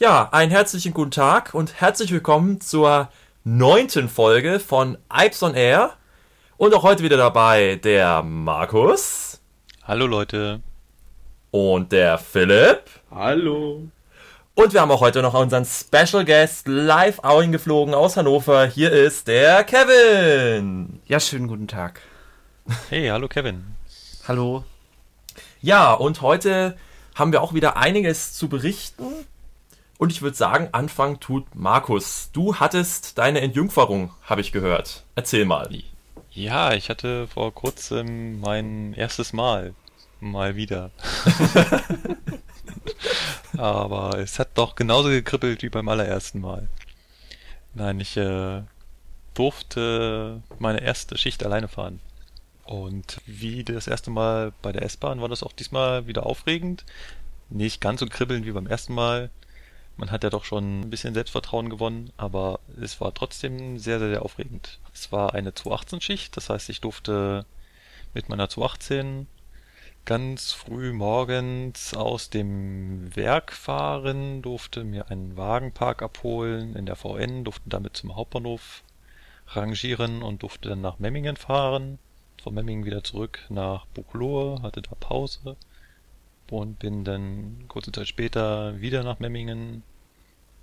Ja, einen herzlichen guten Tag und herzlich willkommen zur 9. Folge von Ips on Air. Und auch heute wieder dabei der Markus. Hallo Leute. Und der Philipp. Hallo. Und wir haben auch heute noch unseren Special Guest live eingeflogen aus Hannover. Hier ist der Kevin. Ja, schönen guten Tag. Hey, hallo Kevin. Hallo. Ja, und heute haben wir auch wieder einiges zu berichten. Und ich würde sagen, Anfang tut Markus. Du hattest deine Entjungferung, habe ich gehört. Erzähl mal. Ja, ich hatte vor kurzem mein erstes Mal. Mal wieder. Aber es hat doch genauso gekribbelt wie beim allerersten Mal. Nein, ich durfte meine erste Schicht alleine fahren. Und wie das erste Mal bei der S-Bahn war das auch diesmal wieder aufregend. Nicht ganz so kribbelnd wie beim ersten Mal. Man hat ja doch schon ein bisschen Selbstvertrauen gewonnen, aber es war trotzdem sehr, sehr, sehr aufregend. Es war eine 218-Schicht, das heißt, ich durfte mit meiner 218 ganz früh morgens aus dem Werk fahren, durfte mir einen Wagenpark abholen in der VN, durfte damit zum Hauptbahnhof rangieren und durfte dann nach Memmingen fahren. Von Memmingen wieder zurück nach Buchlohr, hatte da Pause und bin dann kurze Zeit später wieder nach Memmingen,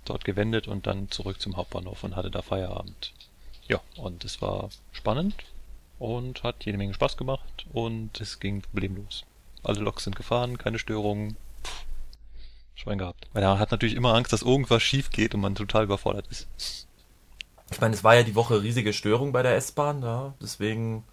dort gewendet und dann zurück zum Hauptbahnhof und hatte da Feierabend. Ja, und es war spannend und hat jede Menge Spaß gemacht und es ging problemlos. Alle Loks sind gefahren, keine Störungen. Schwein gehabt. Man hat natürlich immer Angst, dass irgendwas schief geht und man total überfordert ist. Ich meine, es war ja die Woche riesige Störung bei der S-Bahn, ja, deswegen,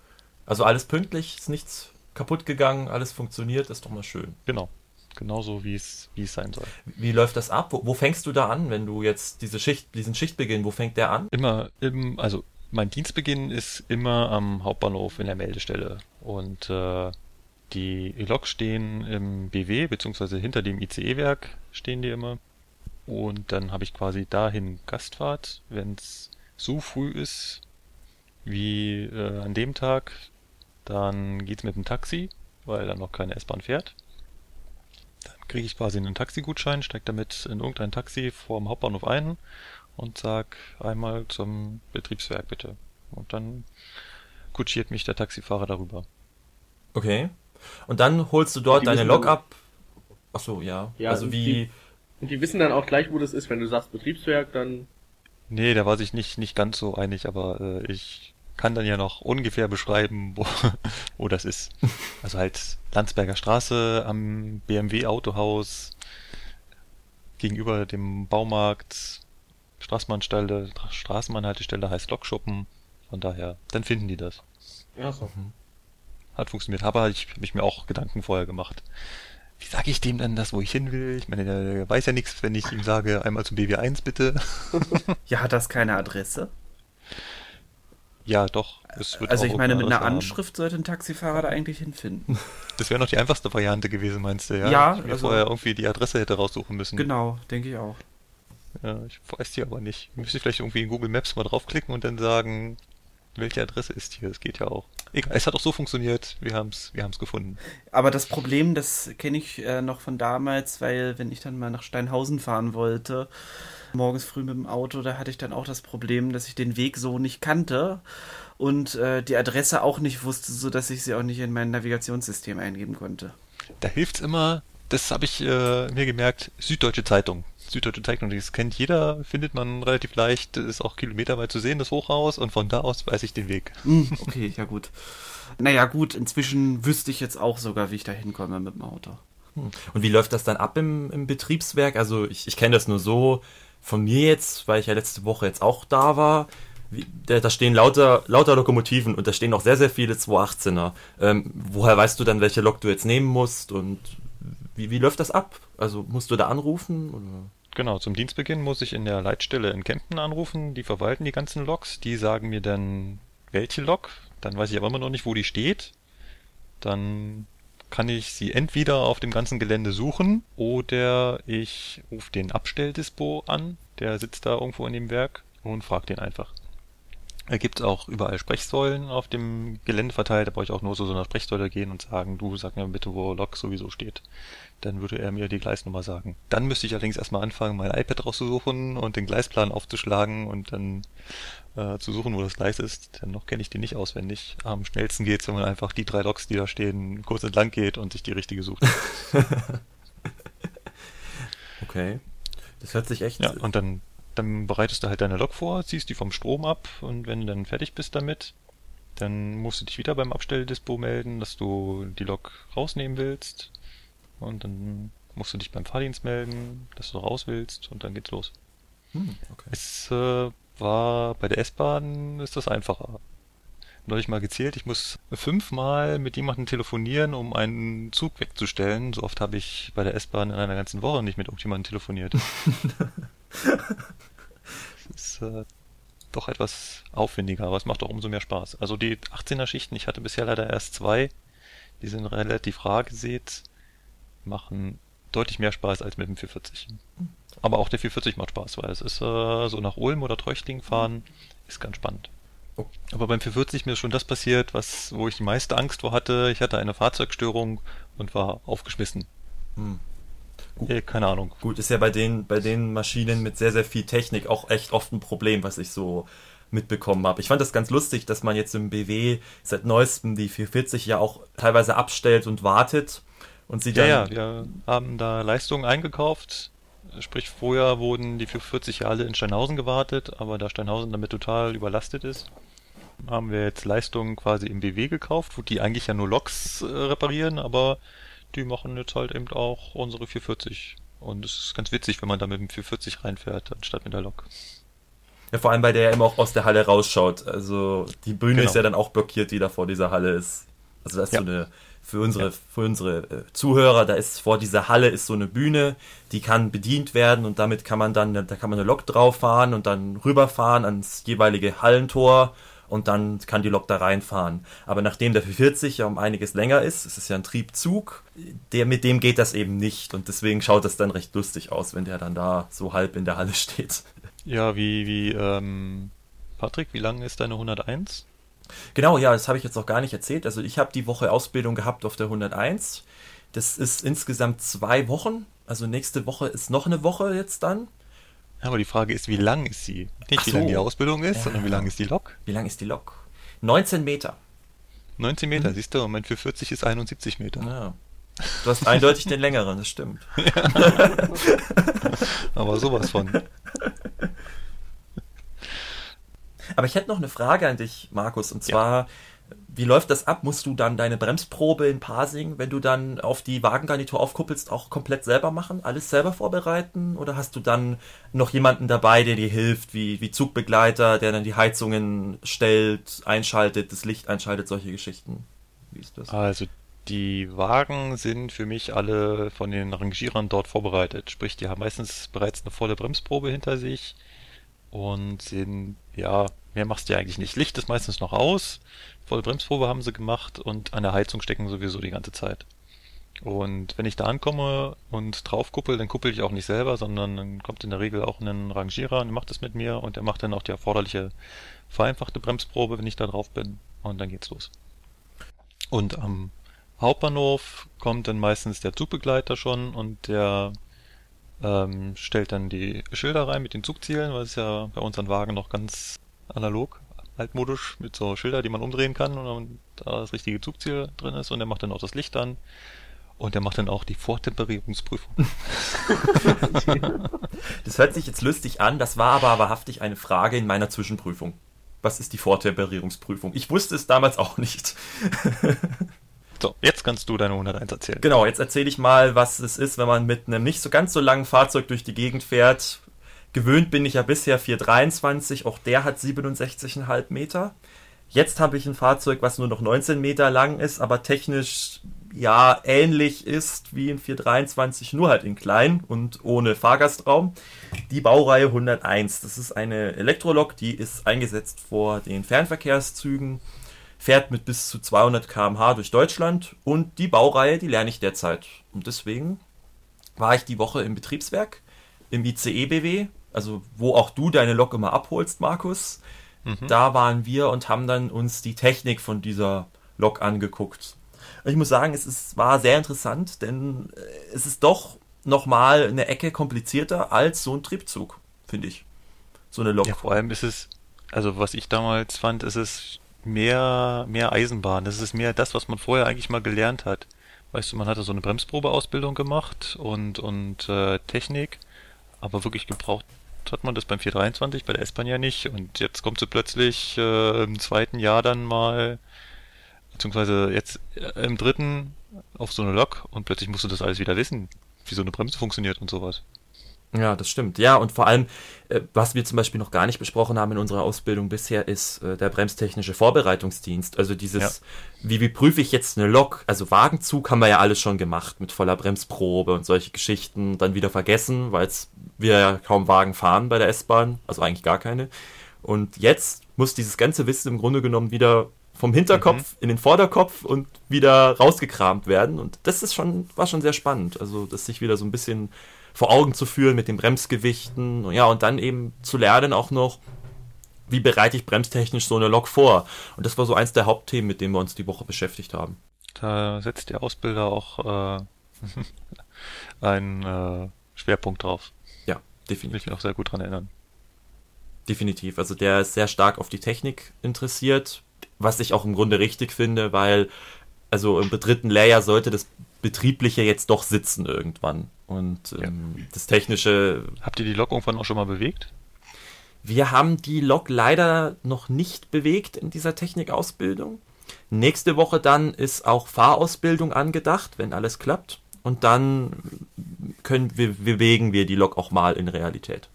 also alles pünktlich, ist nichts kaputt gegangen, alles funktioniert, ist doch mal schön. Genau. Genauso wie es sein soll. Wie läuft das ab? Wo fängst du da an, wenn du jetzt diesen Schichtbeginn, wo fängt der an? Also mein Dienstbeginn ist immer am Hauptbahnhof in der Meldestelle. Und die Loks stehen im BW, beziehungsweise hinter dem ICE-Werk stehen die immer. Und dann habe ich quasi dahin Gastfahrt, wenn es so früh ist wie an dem Tag. Dann geht's mit dem Taxi, weil dann noch keine S-Bahn fährt. Dann kriege ich quasi einen Taxigutschein, steige damit in irgendein Taxi vorm Hauptbahnhof ein und sag einmal zum Betriebswerk bitte. Und dann kutschiert mich der Taxifahrer darüber. Okay. Und dann holst du dort deine Lok ab. Achso, ja. Ja, also wie. Und die wissen dann auch gleich, wo das ist, wenn du sagst Betriebswerk, dann. Nee, da war sich nicht ganz so einig, aber ich kann dann ja noch ungefähr beschreiben, wo das ist. Also halt Landsberger Straße am BMW-Autohaus, gegenüber dem Baumarkt, Straßenbahnhaltestelle heißt Lokschuppen. Von daher, dann finden die das. Ja, so. Hat funktioniert. Aber ich habe mir auch Gedanken vorher gemacht. Wie sage ich dem denn das, wo ich hin will? Ich meine, der weiß ja nichts, wenn ich ihm sage, einmal zum BW1 bitte. Ja, hat das keine Adresse? Ja, doch. Es wird also ich meine, mit einer Anschrift sollte ein Taxifahrer da eigentlich hinfinden. Das wäre noch die einfachste Variante gewesen, meinst du, ja? Ja. Ich mir vorher irgendwie die Adresse hätte raussuchen müssen. Genau, denke ich auch. Ja, ich weiß die aber nicht. Müsste ich vielleicht irgendwie in Google Maps mal draufklicken und dann sagen, welche Adresse ist hier? Das geht ja auch. Egal, es hat auch so funktioniert, wir haben's gefunden. Aber das Problem, das kenne ich noch von damals, weil wenn ich dann mal nach Steinhausen fahren wollte, morgens früh mit dem Auto, da hatte ich dann auch das Problem, dass ich den Weg so nicht kannte und die Adresse auch nicht wusste, sodass ich sie auch nicht in mein Navigationssystem eingeben konnte. Da hilft's immer, das habe ich mir gemerkt, Süddeutsche Zeitung. Süddeutsche Zeitung, das kennt jeder, findet man relativ leicht, ist auch kilometerweit zu sehen, das Hochhaus, und von da aus weiß ich den Weg. Okay, ja gut. Naja gut, inzwischen wüsste ich jetzt auch sogar, wie ich da hinkomme mit dem Auto. Und wie läuft das dann ab im Betriebswerk? Also ich kenne das nur so von mir jetzt, weil ich ja letzte Woche jetzt auch da war. Da stehen lauter Lokomotiven und da stehen auch sehr, sehr viele 218er. Woher weißt du dann, welche Lok du jetzt nehmen musst und wie läuft das ab? Also musst du da anrufen? Oder? Genau, zum Dienstbeginn muss ich in der Leitstelle in Kempten anrufen. Die verwalten die ganzen Loks. Die sagen mir dann, welche Lok. Dann weiß ich aber immer noch nicht, wo die steht. Dann kann ich sie entweder auf dem ganzen Gelände suchen oder ich rufe den Abstelldispo an. Der sitzt da irgendwo in dem Werk und frage den einfach. Da gibt es auch überall Sprechsäulen auf dem Gelände verteilt. Da brauche ich auch nur zu so einer Sprechsäule gehen und sagen, du sag mir bitte, wo Lok sowieso steht. Dann würde er mir die Gleisnummer sagen. Dann müsste ich allerdings erstmal anfangen, mein iPad rauszusuchen und den Gleisplan aufzuschlagen und dann zu suchen, wo das Gleis ist. Denn noch kenne ich den nicht auswendig. Am schnellsten geht es, wenn man einfach die drei Loks, die da stehen, kurz entlang geht und sich die richtige sucht. Okay. Das hört sich echt... Ja, und dann bereitest du halt deine Lok vor, ziehst die vom Strom ab und wenn du dann fertig bist damit, dann musst du dich wieder beim Abstelldispo melden, dass du die Lok rausnehmen willst und dann musst du dich beim Fahrdienst melden, dass du raus willst und dann geht's los. Okay. Es war bei der S-Bahn ist das einfacher. Neulich mal gezählt, ich muss 5-mal mit jemandem telefonieren, um einen Zug wegzustellen. So oft habe ich bei der S-Bahn in einer ganzen Woche nicht mit irgendjemandem telefoniert. Das ist doch etwas aufwendiger, aber es macht auch umso mehr Spaß. Also die 18er-Schichten, ich hatte bisher leider erst 2, die sind relativ rar gesät, machen deutlich mehr Spaß als mit dem 440. Aber auch der 440 macht Spaß, weil es ist so nach Ulm oder Treuchting fahren, ist ganz spannend. Oh. Aber beim 440 mir ist schon das passiert, wo ich die meiste Angst vor hatte. Ich hatte eine Fahrzeugstörung und war aufgeschmissen. Keine Ahnung. Gut, ist ja bei den Maschinen mit sehr, sehr viel Technik auch echt oft ein Problem, was ich so mitbekommen habe. Ich fand das ganz lustig, dass man jetzt im BW seit Neuestem die 440 ja auch teilweise abstellt und wartet und sie dann... Ja, wir haben da Leistungen eingekauft. Sprich, vorher wurden die 440 ja alle in Steinhausen gewartet, aber da Steinhausen damit total überlastet ist, haben wir jetzt Leistungen quasi im BW gekauft, wo die eigentlich ja nur Loks reparieren, aber die machen jetzt halt eben auch unsere 440. Und es ist ganz witzig, wenn man da mit dem 440 reinfährt, anstatt mit der Lok. Ja, vor allem, weil der ja immer auch aus der Halle rausschaut. Also die Bühne ist ja dann auch blockiert, die da vor dieser Halle ist. Also das ist so eine... Für unsere Zuhörer, da ist vor dieser Halle ist so eine Bühne, die kann bedient werden und damit kann man dann, da kann man eine Lok drauf fahren und dann rüberfahren ans jeweilige Hallentor und dann kann die Lok da reinfahren. Aber nachdem der 440 ja um einiges länger ist, es ist ja ein Triebzug, mit dem geht das eben nicht und deswegen schaut das dann recht lustig aus, wenn der dann da so halb in der Halle steht. Ja, Patrick, wie lang ist deine 101? Genau, ja, das habe ich jetzt noch gar nicht erzählt. Also ich habe die Woche Ausbildung gehabt auf der 101. Das ist insgesamt 2 Wochen. Also nächste Woche ist noch eine Woche jetzt dann. Aber die Frage ist, wie lang ist sie? Nicht wie lang die Ausbildung ist, sondern wie lang ist die Lok? 19 Meter. 19 Meter, siehst du, Moment, für 40 ist 71 Meter. Ja. Du hast eindeutig den längeren, das stimmt. Ja. Aber sowas von... Aber ich hätte noch eine Frage an dich, Markus, und zwar, wie läuft das ab? Musst du dann deine Bremsprobe in Pasing, wenn du dann auf die Wagengarnitur aufkuppelst, auch komplett selber machen, alles selber vorbereiten? Oder hast du dann noch jemanden dabei, der dir hilft, wie Zugbegleiter, der dann die Heizungen stellt, einschaltet, das Licht einschaltet, solche Geschichten? Wie ist das? Also die Wagen sind für mich alle von den Rangierern dort vorbereitet. Sprich, die haben meistens bereits eine volle Bremsprobe hinter sich. Und mehr machst du ja eigentlich nicht. Licht ist meistens noch aus, volle Bremsprobe haben sie gemacht und an der Heizung stecken sowieso die ganze Zeit. Und wenn ich da ankomme und drauf kuppel, dann kuppel ich auch nicht selber, sondern dann kommt in der Regel auch ein Rangierer und macht das mit mir und der macht dann auch die erforderliche vereinfachte Bremsprobe, wenn ich da drauf bin und dann geht's los. Und am Hauptbahnhof kommt dann meistens der Zugbegleiter schon und der stellt dann die Schilder rein mit den Zugzielen, weil es ja bei unseren Wagen noch ganz analog, altmodisch, mit so Schilder, die man umdrehen kann und da das richtige Zugziel drin ist und der macht dann auch das Licht an und der macht dann auch die Vortemperierungsprüfung. Das hört sich jetzt lustig an, das war aber wahrhaftig eine Frage in meiner Zwischenprüfung. Was ist die Vortemperierungsprüfung? Ich wusste es damals auch nicht. So, jetzt kannst du deine 101 erzählen. Genau, jetzt erzähle ich mal, was es ist, wenn man mit einem nicht so ganz so langen Fahrzeug durch die Gegend fährt. Gewöhnt bin ich ja bisher 423, auch der hat 67,5 Meter. Jetzt habe ich ein Fahrzeug, was nur noch 19 Meter lang ist, aber technisch ähnlich ist wie ein 423, nur halt in klein und ohne Fahrgastraum. Die Baureihe 101, das ist eine Elektrolok, die ist eingesetzt vor den Fernverkehrszügen. Fährt mit bis zu 200 km/h durch Deutschland und die Baureihe, die lerne ich derzeit. Und deswegen war ich die Woche im Betriebswerk, im ICE-BW, also wo auch du deine Lok immer abholst, Markus. Mhm. Da waren wir und haben dann uns die Technik von dieser Lok angeguckt. Und ich muss sagen, war sehr interessant, denn es ist doch nochmal eine Ecke komplizierter als so ein Triebzug, finde ich. So eine Lok. Ja, vor allem ist es, also was ich damals fand, ist es mehr Eisenbahn. Das ist mehr das, was man vorher eigentlich mal gelernt hat. Weißt du, man hatte so eine Bremsprobeausbildung gemacht und Technik, aber wirklich gebraucht hat man das beim 423, bei der S-Bahn ja nicht. Und jetzt kommt sie plötzlich im zweiten Jahr dann mal, beziehungsweise jetzt im dritten auf so eine Lok und plötzlich musst du das alles wieder wissen, wie so eine Bremse funktioniert und sowas. Ja, das stimmt. Ja, und vor allem, was wir zum Beispiel noch gar nicht besprochen haben in unserer Ausbildung bisher, ist der bremstechnische Vorbereitungsdienst. Also dieses, wie prüfe ich jetzt eine Lok? Also Wagenzug haben wir ja alles schon gemacht mit voller Bremsprobe und solche Geschichten. Dann wieder vergessen, weil wir ja kaum Wagen fahren bei der S-Bahn. Also eigentlich gar keine. Und jetzt muss dieses ganze Wissen im Grunde genommen wieder vom Hinterkopf in den Vorderkopf und wieder rausgekramt werden. Und das war schon sehr spannend. Also das sich wieder so ein bisschen vor Augen zu führen mit den Bremsgewichten, ja, und dann eben zu lernen auch noch, wie bereite ich bremstechnisch so eine Lok vor. Und das war so eins der Hauptthemen, mit denen wir uns die Woche beschäftigt haben. Da setzt der Ausbilder auch einen Schwerpunkt drauf. Ja, definitiv. Ich kann mich auch sehr gut dran erinnern. Definitiv, also der ist sehr stark auf die Technik interessiert, was ich auch im Grunde richtig finde, weil also im dritten Lehrjahr sollte das Betriebliche jetzt doch sitzen irgendwann. Und das Technische... Habt ihr die Lok irgendwann auch schon mal bewegt? Wir haben die Lok leider noch nicht bewegt in dieser Technikausbildung. Nächste Woche dann ist auch Fahrausbildung angedacht, wenn alles klappt. Und dann bewegen wir die Lok auch mal in Realität.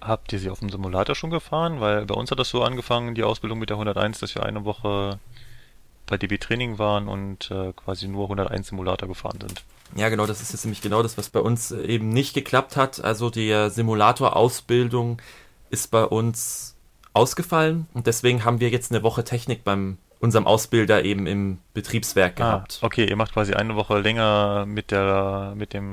Habt ihr sie auf dem Simulator schon gefahren? Weil bei uns hat das so angefangen, die Ausbildung mit der 101, dass wir eine Woche bei DB Training waren und quasi nur 101 Simulator gefahren sind. Ja, genau, das ist jetzt nämlich genau das, was bei uns eben nicht geklappt hat. Also die Simulator-Ausbildung ist bei uns ausgefallen und deswegen haben wir jetzt eine Woche Technik beim unserem Ausbilder eben im Betriebswerk gehabt. Ah, okay, ihr macht quasi eine Woche länger mit dem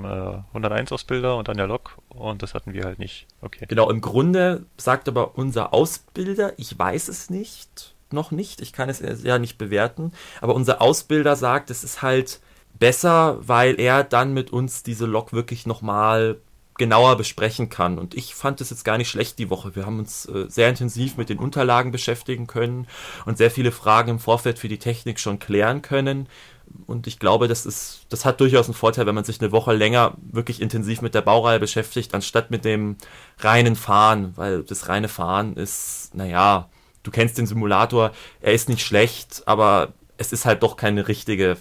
101-Ausbilder und an der Lok und das hatten wir halt nicht. Okay. Genau, im Grunde sagt aber unser Ausbilder, ich weiß es nicht, noch nicht, ich kann es ja nicht bewerten, aber unser Ausbilder sagt, es ist halt besser, weil er dann mit uns diese Lok wirklich nochmal genauer besprechen kann. Und ich fand es jetzt gar nicht schlecht die Woche. Wir haben uns sehr intensiv mit den Unterlagen beschäftigen können und sehr viele Fragen im Vorfeld für die Technik schon klären können. Und ich glaube, das hat durchaus einen Vorteil, wenn man sich eine Woche länger wirklich intensiv mit der Baureihe beschäftigt, anstatt mit dem reinen Fahren. Weil das reine Fahren ist, naja, du kennst den Simulator, er ist nicht schlecht, aber es ist halt doch keine richtige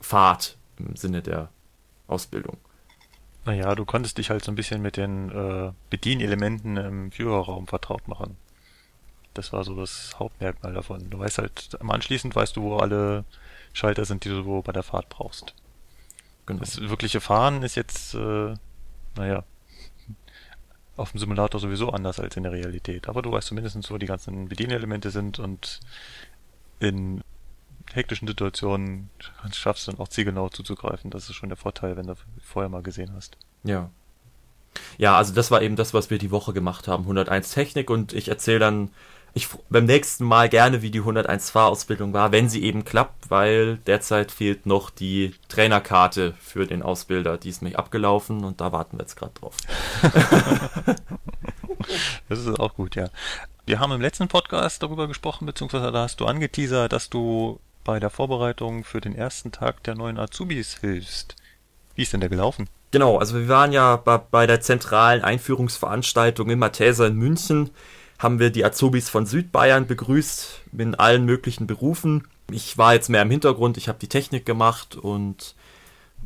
Fahrt im Sinne der Ausbildung. Naja, du konntest dich halt so ein bisschen mit den Bedienelementen im Führerraum vertraut machen. Das war so das Hauptmerkmal davon. Du weißt halt, anschließend weißt du, wo alle Schalter sind, die du bei der Fahrt brauchst. Genau. Das wirkliche Fahren ist jetzt, auf dem Simulator sowieso anders als in der Realität. Aber du weißt zumindest, wo die ganzen Bedienelemente sind und in hektischen Situationen schaffst du dann auch zielgenau zuzugreifen. Das ist schon der Vorteil, wenn du vorher mal gesehen hast. Ja. Ja, also das war eben das, was wir die Woche gemacht haben. 101 Technik und ich erzähle dann beim nächsten Mal gerne, wie die 101 Fahrausbildung war, wenn sie eben klappt, weil derzeit fehlt noch die Trainerkarte für den Ausbilder. Die ist nämlich abgelaufen und da warten wir jetzt gerade drauf. Das ist auch gut, ja. Wir haben im letzten Podcast darüber gesprochen, beziehungsweise da hast du angeteasert, dass du bei der Vorbereitung für den ersten Tag der neuen Azubis hilfst. Wie ist denn der gelaufen? Genau, also wir waren ja bei der zentralen Einführungsveranstaltung im Mathäser in München, haben wir die Azubis von Südbayern begrüßt, in allen möglichen Berufen. Ich war jetzt mehr im Hintergrund, ich habe die Technik gemacht und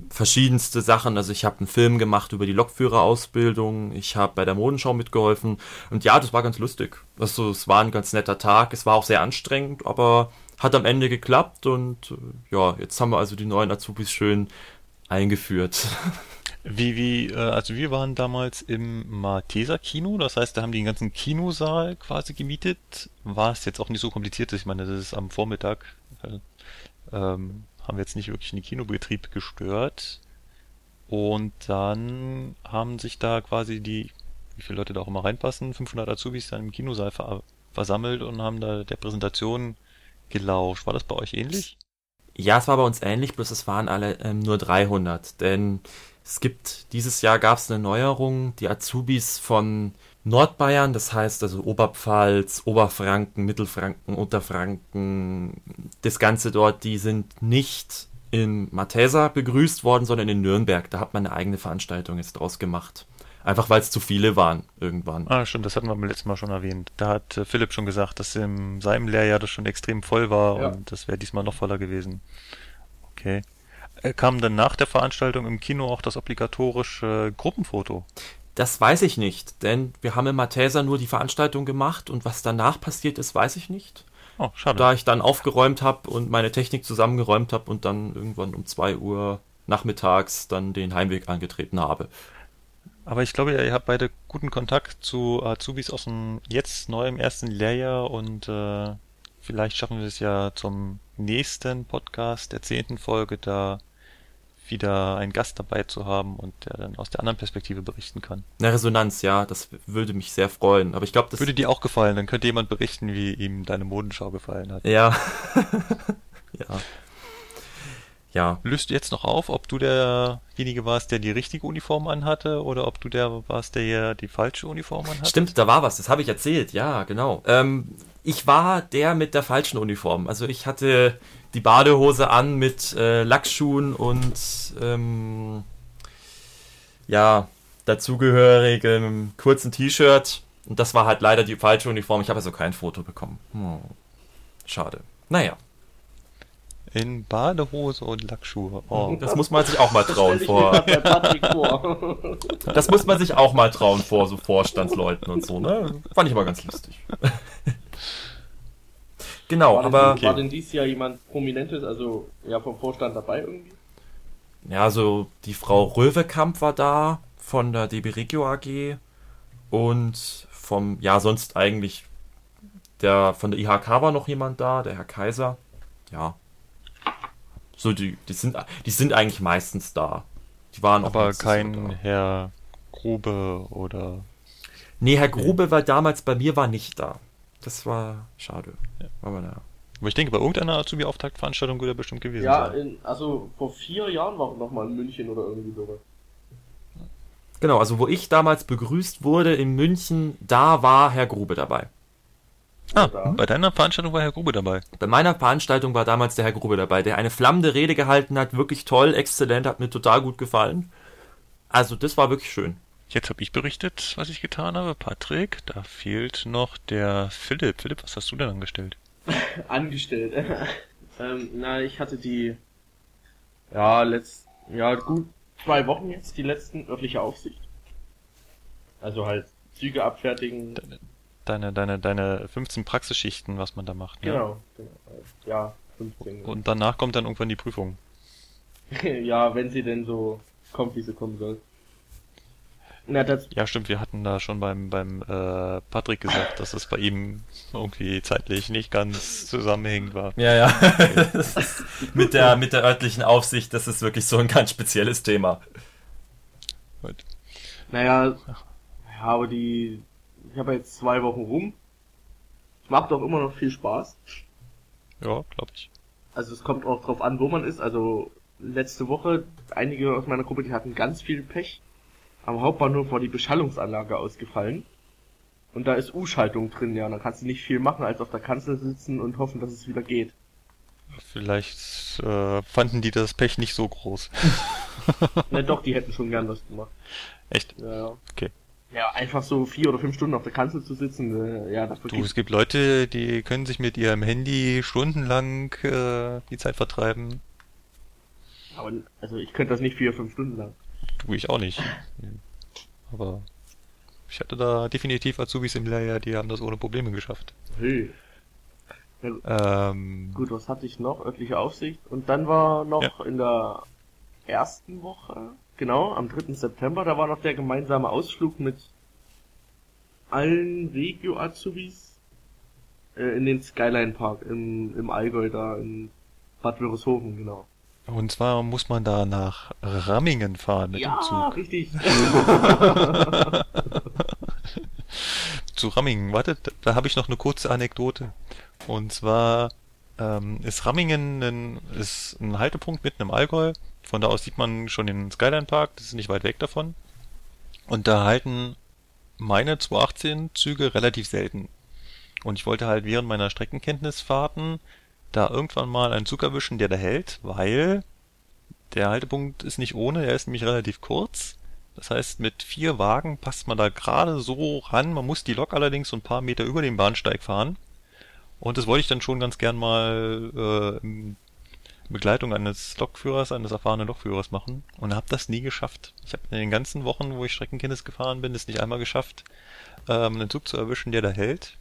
verschiedenste Sachen. Also ich habe einen Film gemacht über die Lokführerausbildung, ich habe bei der Modenschau mitgeholfen und ja, das war ganz lustig. Also es war ein ganz netter Tag, es war auch sehr anstrengend, aber hat am Ende geklappt und ja, jetzt haben wir also die neuen Azubis schön eingeführt. Also wir waren damals im Mathäser Kino, das heißt, da haben die den ganzen Kinosaal quasi gemietet. War es jetzt auch nicht so kompliziert, ich meine, das ist am Vormittag, haben wir jetzt nicht wirklich den Kinobetrieb gestört. Und dann haben sich da quasi die, wie viele Leute da auch immer reinpassen, 500 Azubis dann im Kinosaal versammelt und haben da der Präsentation gelauscht. War das bei euch ähnlich? Ja, es war bei uns ähnlich, bloß es waren alle nur 300, denn es gibt, dieses Jahr gab es eine Neuerung, die Azubis von Nordbayern, das heißt also Oberpfalz, Oberfranken, Mittelfranken, Unterfranken, das Ganze dort, die sind nicht in Mathäser begrüßt worden, sondern in Nürnberg. Da hat man eine eigene Veranstaltung jetzt draus gemacht. Einfach weil es zu viele waren irgendwann. Ah, stimmt, das hatten wir beim letzten Mal schon erwähnt. Da hat Philipp schon gesagt, dass in seinem Lehrjahr das schon extrem voll war, ja. Und das wäre diesmal noch voller gewesen. Okay. Kam dann nach der Veranstaltung im Kino auch das obligatorische Gruppenfoto? Das weiß ich nicht, denn wir haben in Mathäser nur die Veranstaltung gemacht und was danach passiert ist, weiß ich nicht. Oh, schade. Da ich dann aufgeräumt habe und meine Technik zusammengeräumt habe und dann irgendwann um 2 Uhr nachmittags dann den Heimweg angetreten habe. Aber ich glaube, ihr habt beide guten Kontakt zu Azubis aus dem jetzt neuen ersten Lehrjahr und vielleicht schaffen wir es ja zum nächsten Podcast, der 10. Folge, da wieder einen Gast dabei zu haben und der dann aus der anderen Perspektive berichten kann. Eine Resonanz, ja, das würde mich sehr freuen. Aber ich glaube, das würde dir auch gefallen, dann könnte jemand berichten, wie ihm deine Modenschau gefallen hat. Ja. Ja. Ja. Löst du jetzt noch auf, ob du derjenige warst, der die richtige Uniform anhatte oder ob du der warst, der die falsche Uniform anhatte? Stimmt, da war was, das habe ich erzählt, ja, genau. Ich war der mit der falschen Uniform, also ich hatte die Badehose an mit Lackschuhen und dazugehörigem kurzen T-Shirt und das war halt leider die falsche Uniform, ich habe also kein Foto bekommen. Schade, naja. In Badehose und Lackschuhe. Oh. Das muss man sich auch mal trauen vor. Das muss man sich auch mal trauen vor so Vorstandsleuten und so, ne? Fand ich aber ganz lustig. Genau, war denn dieses Jahr jemand Prominentes, also ja vom Vorstand dabei irgendwie? Ja, so die Frau Röwekamp war da von der DB Regio AG und sonst eigentlich von der IHK war noch jemand da, der Herr Kaiser. Ja. So, die sind eigentlich meistens da. Die waren aber auch kein da. Herr Grube oder... Nee, Herr Grube war damals bei mir nicht da. Das war schade. Ja. Aber naja. Aber ich denke, bei irgendeiner Azubi-Auftaktveranstaltung würde er bestimmt gewesen sein. Ja, also vor 4 Jahren war er nochmal in München oder irgendwie so. Genau, also wo ich damals begrüßt wurde in München, da war Herr Grube dabei. Bei deiner Veranstaltung war Herr Grube dabei. Bei meiner Veranstaltung war damals der Herr Grube dabei, der eine flammende Rede gehalten hat, wirklich toll, exzellent, hat mir total gut gefallen. Also das war wirklich schön. Jetzt habe ich berichtet, was ich getan habe. Patrick, da fehlt noch der Philipp. Philipp, was hast du denn angestellt? Angestellt? Ich hatte die gut 2 Wochen jetzt, die letzten örtliche Aufsicht. Also halt Züge abfertigen... Deine 15 Praxisschichten, was man da macht. Ne? Genau. Ja, 15. Und danach kommt dann irgendwann die Prüfung. Ja, wenn sie denn so kommt, wie sie kommen soll. Ja, stimmt, wir hatten da schon beim Patrick gesagt, dass das bei ihm irgendwie zeitlich nicht ganz zusammenhängend war. Ja. Das ist mit der örtlichen Aufsicht, das ist wirklich so ein ganz spezielles Thema. Gut. Aber ich habe jetzt 2 Wochen rum. Es macht doch immer noch viel Spaß. Ja, glaube ich. Also es kommt auch drauf an, wo man ist. Also letzte Woche, einige aus meiner Gruppe, die hatten ganz viel Pech. Am Hauptbahnhof war die Beschallungsanlage ausgefallen. Und da ist U-Schaltung drin, ja. Und dann kannst du nicht viel machen, als auf der Kanzel sitzen und hoffen, dass es wieder geht. Vielleicht fanden die das Pech nicht so groß. Doch, die hätten schon gern was gemacht. Echt? Ja. Okay. Ja, einfach so 4 oder 5 Stunden auf der Kanzel zu sitzen, das vergisst. Du, es gibt Leute, die können sich mit ihrem Handy stundenlang die Zeit vertreiben. Aber, also ich könnte das nicht 4 oder 5 Stunden lang. Du, ich auch nicht. Aber ich hatte da definitiv Azubis im Lehrjahr, die haben das ohne Probleme geschafft. Hey. Ja, gut, was hatte ich noch? Örtliche Aufsicht. Und dann war noch in der ersten Woche... Genau, am 3. September, da war noch der gemeinsame Ausflug mit allen Regio-Azubis in den Skyline-Park im Allgäu, da in Bad Wörishofen, genau. Und zwar muss man da nach Rammingen fahren mit dem Zug. Ja, richtig. zu Rammingen. Warte, da habe ich noch eine kurze Anekdote. Und zwar ist Rammingen ein Haltepunkt mitten im Allgäu. Von da aus sieht man schon den Skyline-Park, das ist nicht weit weg davon. Und da halten meine 218-Züge relativ selten. Und ich wollte halt während meiner Streckenkenntnisfahrten da irgendwann mal einen Zug erwischen, der da hält, weil der Haltepunkt ist nicht ohne, der ist nämlich relativ kurz. Das heißt, mit 4 Wagen passt man da gerade so ran. Man muss die Lok allerdings so ein paar Meter über den Bahnsteig fahren. Und das wollte ich dann schon ganz gern mal in Begleitung eines erfahrenen Lokführers machen. Und habe das nie geschafft. Ich habe in den ganzen Wochen, wo ich Streckenkenntnis gefahren bin, es nicht einmal geschafft, einen Zug zu erwischen, der da hält.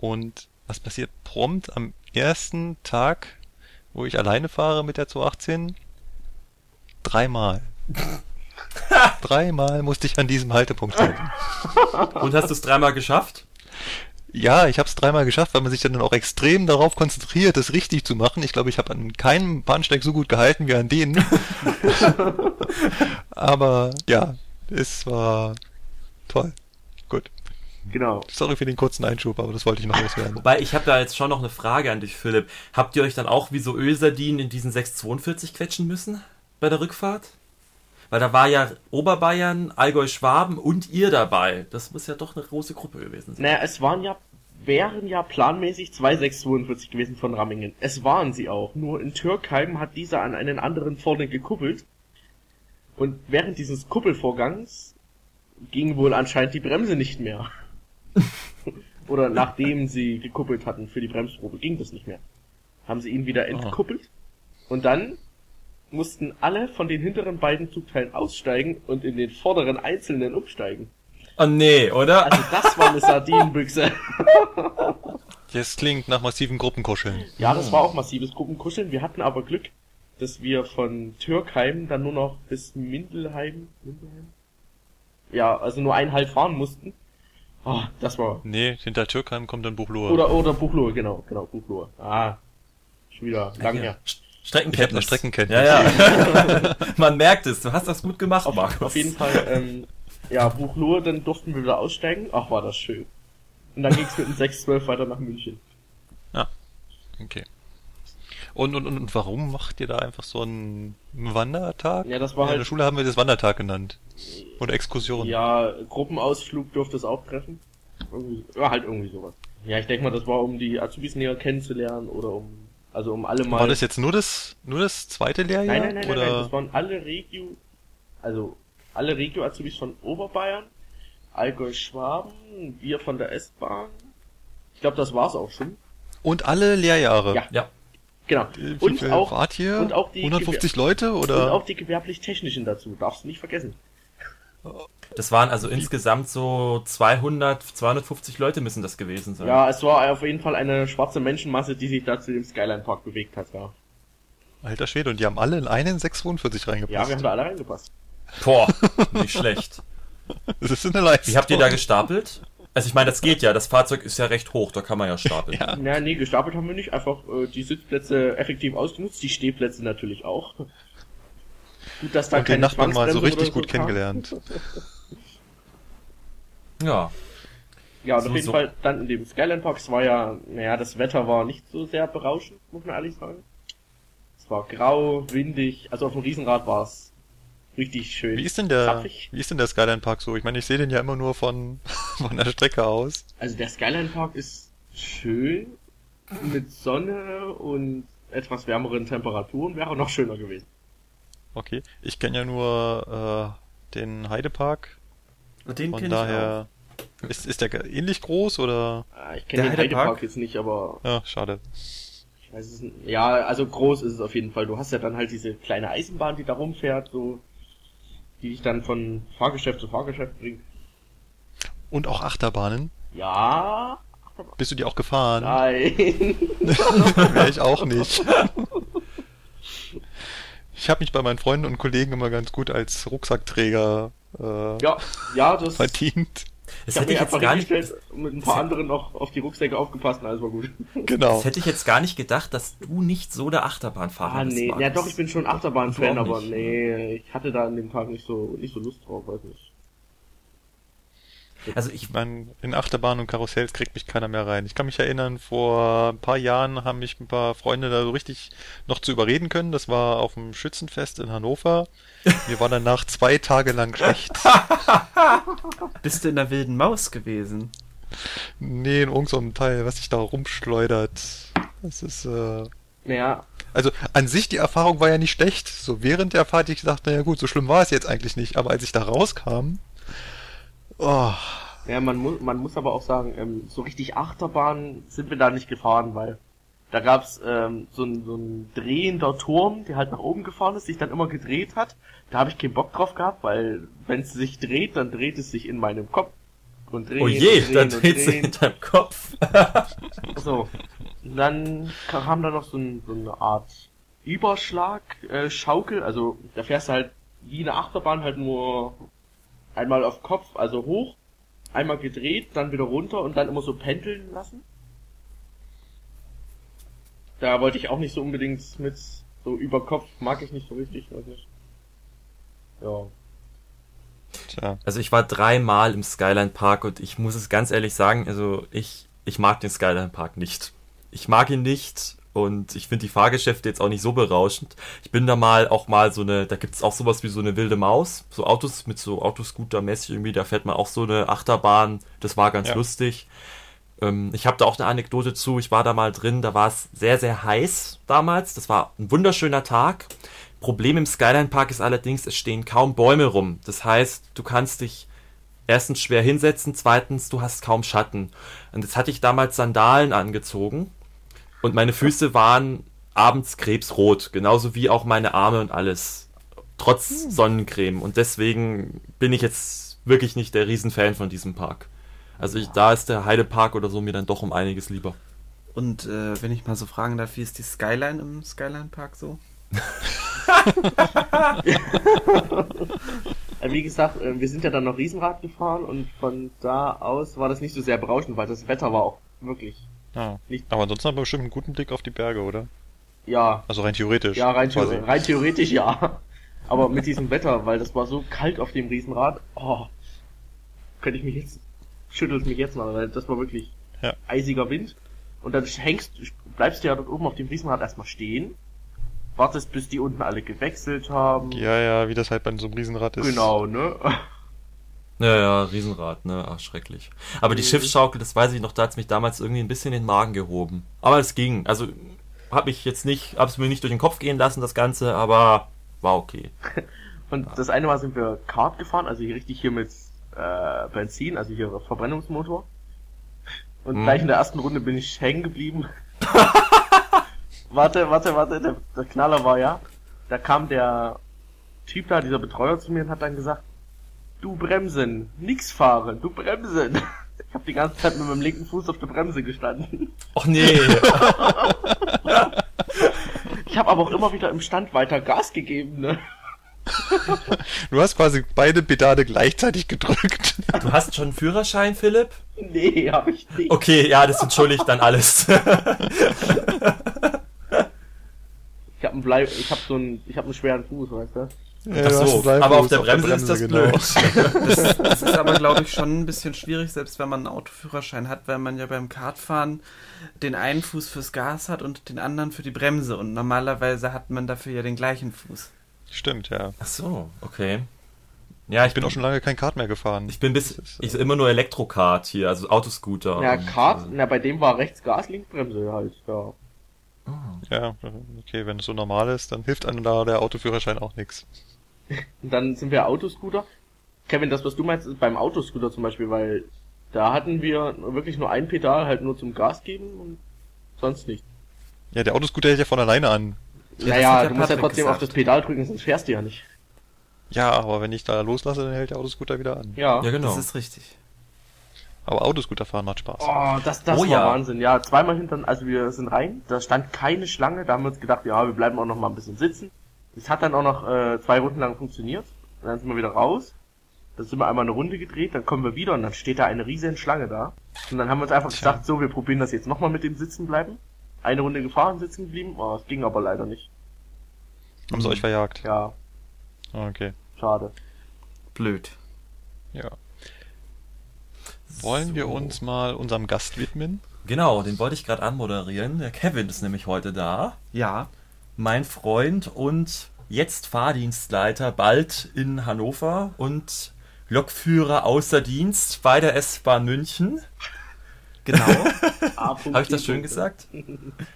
Und was passiert prompt am ersten Tag, wo ich alleine fahre mit der 218? 3-mal. Dreimal musste ich an diesem Haltepunkt halten. Und hast du es 3-mal geschafft? Ja, ich habe es 3-mal geschafft, weil man sich dann auch extrem darauf konzentriert, es richtig zu machen. Ich glaube, ich habe an keinem Bahnsteig so gut gehalten wie an denen. Aber ja, es war toll. Gut. Genau. Sorry für den kurzen Einschub, aber das wollte ich noch loswerden. Wobei, ich habe da jetzt schon noch eine Frage an dich, Philipp. Habt ihr euch dann auch wie so Ölsardinen in diesen 642 quetschen müssen bei der Rückfahrt? Weil da war ja Oberbayern, Allgäu-Schwaben und ihr dabei. Das muss ja doch eine große Gruppe gewesen sein. Naja, es wären ja planmäßig 2642 gewesen von Rammingen. Es waren sie auch. Nur in Türkheim hat dieser an einen anderen vorne gekuppelt. Und während dieses Kuppelvorgangs ging wohl anscheinend die Bremse nicht mehr. Oder nachdem sie gekuppelt hatten für die Bremsprobe, ging das nicht mehr. Haben sie ihn wieder entkuppelt. Und dann mussten alle von den hinteren beiden Zugteilen aussteigen und in den vorderen einzelnen umsteigen. Oh nee, oder? Also das war eine Sardinenbüchse. Das klingt nach massivem Gruppenkuscheln. Ja, das war auch massives Gruppenkuscheln. Wir hatten aber Glück, dass wir von Türkheim dann nur noch bis Mindelheim? Ja, also nur eineinhalb fahren mussten. Oh, das war... Nee, hinter Türkheim kommt dann Buchlohe. Oder Buchloe, genau, Buchloe. Ah, schon wieder lang her. Streckenkenntnis. Ja. Man merkt es, du hast das gut gemacht, Markus. Auf jeden Fall, Buchlohe, dann durften wir wieder aussteigen. Ach, war das schön. Und dann ging's mit dem 612 weiter nach München. Ja, okay. Und warum macht ihr da einfach so einen Wandertag? Ja, das war halt... In der Schule haben wir das Wandertag genannt. Oder Exkursion. Ja, Gruppenausflug durfte es auch treffen. Irgendwie sowas. Ja, ich denke mal, das war, um die Azubis näher kennenzulernen oder um alle mal... War das jetzt nur das zweite Lehrjahr? Nein, oder? Nein, das waren alle Regio-Azubis von Oberbayern, Allgäu-Schwaben, wir von der S-Bahn. Ich glaube, das war's auch schon. Und alle Lehrjahre? Ja. Genau. Und auch die 150 Leute, oder? Und auch die gewerblich-technischen dazu, darfst du nicht vergessen. Das waren also insgesamt so 200, 250 Leute müssen das gewesen sein. Ja, es war auf jeden Fall eine schwarze Menschenmasse, die sich da zu dem Skyline-Park bewegt hat, ja. Alter Schwede, und die haben alle in einen 642 reingepasst. Ja, wir haben da alle reingepasst. Boah, nicht schlecht. Das ist eine Leistung. Wie habt ihr da gestapelt? Also ich meine, das geht ja, das Fahrzeug ist ja recht hoch, da kann man ja stapeln. Ja. Na, nee, gestapelt haben wir nicht, einfach die Sitzplätze effektiv ausgenutzt, die Stehplätze natürlich auch. Gut, dass da und den Nachbarn mal so richtig gut kennengelernt. Ja. Ja, und auf jeden Fall dann in dem Skyline Park, es war ja, das Wetter war nicht so sehr berauschend, muss man ehrlich sagen. Es war grau, windig, also auf dem Riesenrad war es richtig schön. Wie ist denn der Skyline Park so? Ich meine, ich sehe den ja immer nur von der Strecke aus. Also der Skyline Park ist schön, mit Sonne und etwas wärmeren Temperaturen, wäre noch schöner gewesen. Okay, ich kenne ja nur den Heidepark. Und den kenne ich auch. Ist der ähnlich groß, oder? Ich kenne den Heidepark jetzt nicht, aber... Ja, schade. Ich weiß es nicht. Ja, also groß ist es auf jeden Fall. Du hast ja dann halt diese kleine Eisenbahn, die da rumfährt, so, die dich dann von Fahrgeschäft zu Fahrgeschäft bringt. Und auch Achterbahnen? Ja. Bist du die auch gefahren? Nein. Wäre ich auch nicht. Ich habe mich bei meinen Freunden und Kollegen immer ganz gut als Rucksackträger das verdient. Das hätte ich jetzt gar nicht mit ein paar anderen noch auf die Rucksäcke aufgepasst und alles war gut. Genau. Das hätte ich jetzt gar nicht gedacht, dass du nicht so der Achterbahnfahrer bist. Ah nee, ja doch, ich bin schon Achterbahnfan, aber ich hatte da an dem Tag nicht so Lust drauf, weiß nicht. Also in Achterbahn und Karussells kriegt mich keiner mehr rein. Ich kann mich erinnern, vor ein paar Jahren haben mich ein paar Freunde da so richtig noch zu überreden können. Das war auf dem Schützenfest in Hannover. Mir war danach 2 Tage lang schlecht. Bist du in der wilden Maus gewesen? Nee, in irgendeinem Teil, was sich da rumschleudert. Das ist, ja. Also an sich, die Erfahrung war ja nicht schlecht. So während der Fahrt, ich dachte, naja gut, so schlimm war es jetzt eigentlich nicht. Aber als ich da rauskam... Oh. Ja, man muss aber auch sagen, so richtig Achterbahn sind wir da nicht gefahren, weil da gab's so ein drehender Turm, der halt nach oben gefahren ist, sich dann immer gedreht hat. Da habe ich keinen Bock drauf gehabt, weil wenn es sich dreht, dann dreht es sich in meinem Kopf. Und drehen, oh je, und drehen, dann dreht es in deinem Kopf. So. Und dann kam da noch so eine Art Überschlag, Schaukel, also da fährst du halt wie eine Achterbahn halt nur einmal auf Kopf, also hoch, einmal gedreht, dann wieder runter und dann immer so pendeln lassen. Da wollte ich auch nicht so unbedingt mit, so über Kopf mag ich nicht so richtig, weiß nicht. Ja. Tja. Also ich war 3-mal im Skyline-Park und ich muss es ganz ehrlich sagen, also ich mag den Skyline-Park nicht. Ich mag ihn nicht und ich finde die Fahrgeschäfte jetzt auch nicht so berauschend. Ich bin da mal so eine, da gibt's auch sowas wie so eine wilde Maus, so Autos mit so Autoscooter-mäßig irgendwie, da fährt man auch so eine Achterbahn, das war ganz lustig. Ich habe da auch eine Anekdote zu, ich war da mal drin, da war es sehr, sehr heiß damals, das war ein wunderschöner Tag. Problem im Skyline-Park ist allerdings, es stehen kaum Bäume rum. Das heißt, du kannst dich erstens schwer hinsetzen, zweitens, du hast kaum Schatten. Und jetzt hatte ich damals Sandalen angezogen und meine Füße waren abends krebsrot, genauso wie auch meine Arme und alles, trotz Sonnencreme. Und deswegen bin ich jetzt wirklich nicht der Riesenfan von diesem Park. Also da ist der Heidepark oder so mir dann doch um einiges lieber. Und wenn ich mal so fragen darf, wie ist die Skyline im Skyline-Park so? Wie gesagt, wir sind ja dann noch Riesenrad gefahren und von da aus war das nicht so sehr berauschend, weil das Wetter war auch wirklich nicht. Aber ansonsten haben wir bestimmt einen guten Blick auf die Berge, oder? Ja. Also rein theoretisch. Ja, rein theoretisch ja. Aber mit diesem Wetter, weil das war so kalt auf dem Riesenrad, schüttelt mich jetzt mal, weil das war wirklich eisiger Wind. Und dann bleibst du ja dort oben auf dem Riesenrad erstmal stehen. Wartest, bis die unten alle gewechselt haben. Ja, wie das halt bei so einem Riesenrad ist. Genau, ne? Ja, Riesenrad, ne? Ach, schrecklich. Aber die Schiffsschaukel, das weiß ich noch, da hat's mich damals irgendwie ein bisschen in den Magen gehoben. Aber es ging. Also, hab's mir nicht durch den Kopf gehen lassen, das Ganze, aber war okay. Und das eine Mal sind wir Kart gefahren, also hier mit Benzin, also hier Verbrennungsmotor. Und gleich in der ersten Runde bin ich hängen geblieben. Warte, der Knaller war da kam der Typ da, dieser Betreuer zu mir und hat dann gesagt, du bremsen, nix fahren, du bremsen. Ich hab die ganze Zeit mit meinem linken Fuß auf der Bremse gestanden. Och nee. Ich hab aber auch immer wieder im Stand weiter Gas gegeben, ne? Du hast quasi beide Pedale gleichzeitig gedrückt. Du hast schon einen Führerschein, Philipp? Nee, hab ich nicht. Okay, ja, das entschuldigt dann alles. Ich hab einen schweren Fuß, weißt du? Ja, so, aber auf der Bremse ist das blöd. Das ist aber, glaube ich, schon ein bisschen schwierig, selbst wenn man einen Autoführerschein hat, weil man ja beim Kartfahren den einen Fuß fürs Gas hat und den anderen für die Bremse. Und normalerweise hat man dafür ja den gleichen Fuß. Stimmt, ja. Ach so, okay. Ja, ich bin auch schon lange kein Kart mehr gefahren. Ich immer nur Elektrokart hier, also Autoscooter. Ja, Kart, bei dem war rechts Gas, links Bremse halt, ja. Oh. Ja, okay, wenn es so normal ist, dann hilft einem da der Autoführerschein auch nichts. Und dann sind wir Autoscooter. Kevin, das, was du meinst, ist beim Autoscooter zum Beispiel, weil da hatten wir wirklich nur ein Pedal, halt nur zum Gas geben und sonst nicht. Ja, der Autoscooter hält ja von alleine an. Naja, du musst ja trotzdem auf das Pedal drücken, sonst fährst du ja nicht. Ja, aber wenn ich da loslasse, dann hält der Autoscooter wieder an. Ja genau. Das ist richtig. Aber Autoscooter fahren macht Spaß. Oh, das war Wahnsinn. Ja, zweimal hintereinander, also wir sind rein, da stand keine Schlange, da haben wir uns gedacht, ja, wir bleiben auch noch mal ein bisschen sitzen. Das hat dann auch noch 2 Runden lang funktioniert. Dann sind wir wieder raus, dann sind wir einmal eine Runde gedreht, dann kommen wir wieder und dann steht da eine riesen Schlange da. Und dann haben wir uns einfach gedacht, so, wir probieren das jetzt nochmal mit dem Sitzen bleiben. Eine Runde gefahren, sitzen geblieben, das ging aber leider nicht. Haben sie euch verjagt? Ja. Okay. Schade. Blöd. Ja. wollen wir uns mal unserem Gast widmen? Genau, den wollte ich gerade anmoderieren. Der Kevin ist nämlich heute da. Ja. Mein Freund und jetzt Fahrdienstleiter, bald in Hannover und Lokführer außer Dienst bei der S-Bahn München. Genau. Habe ich das schön gesagt?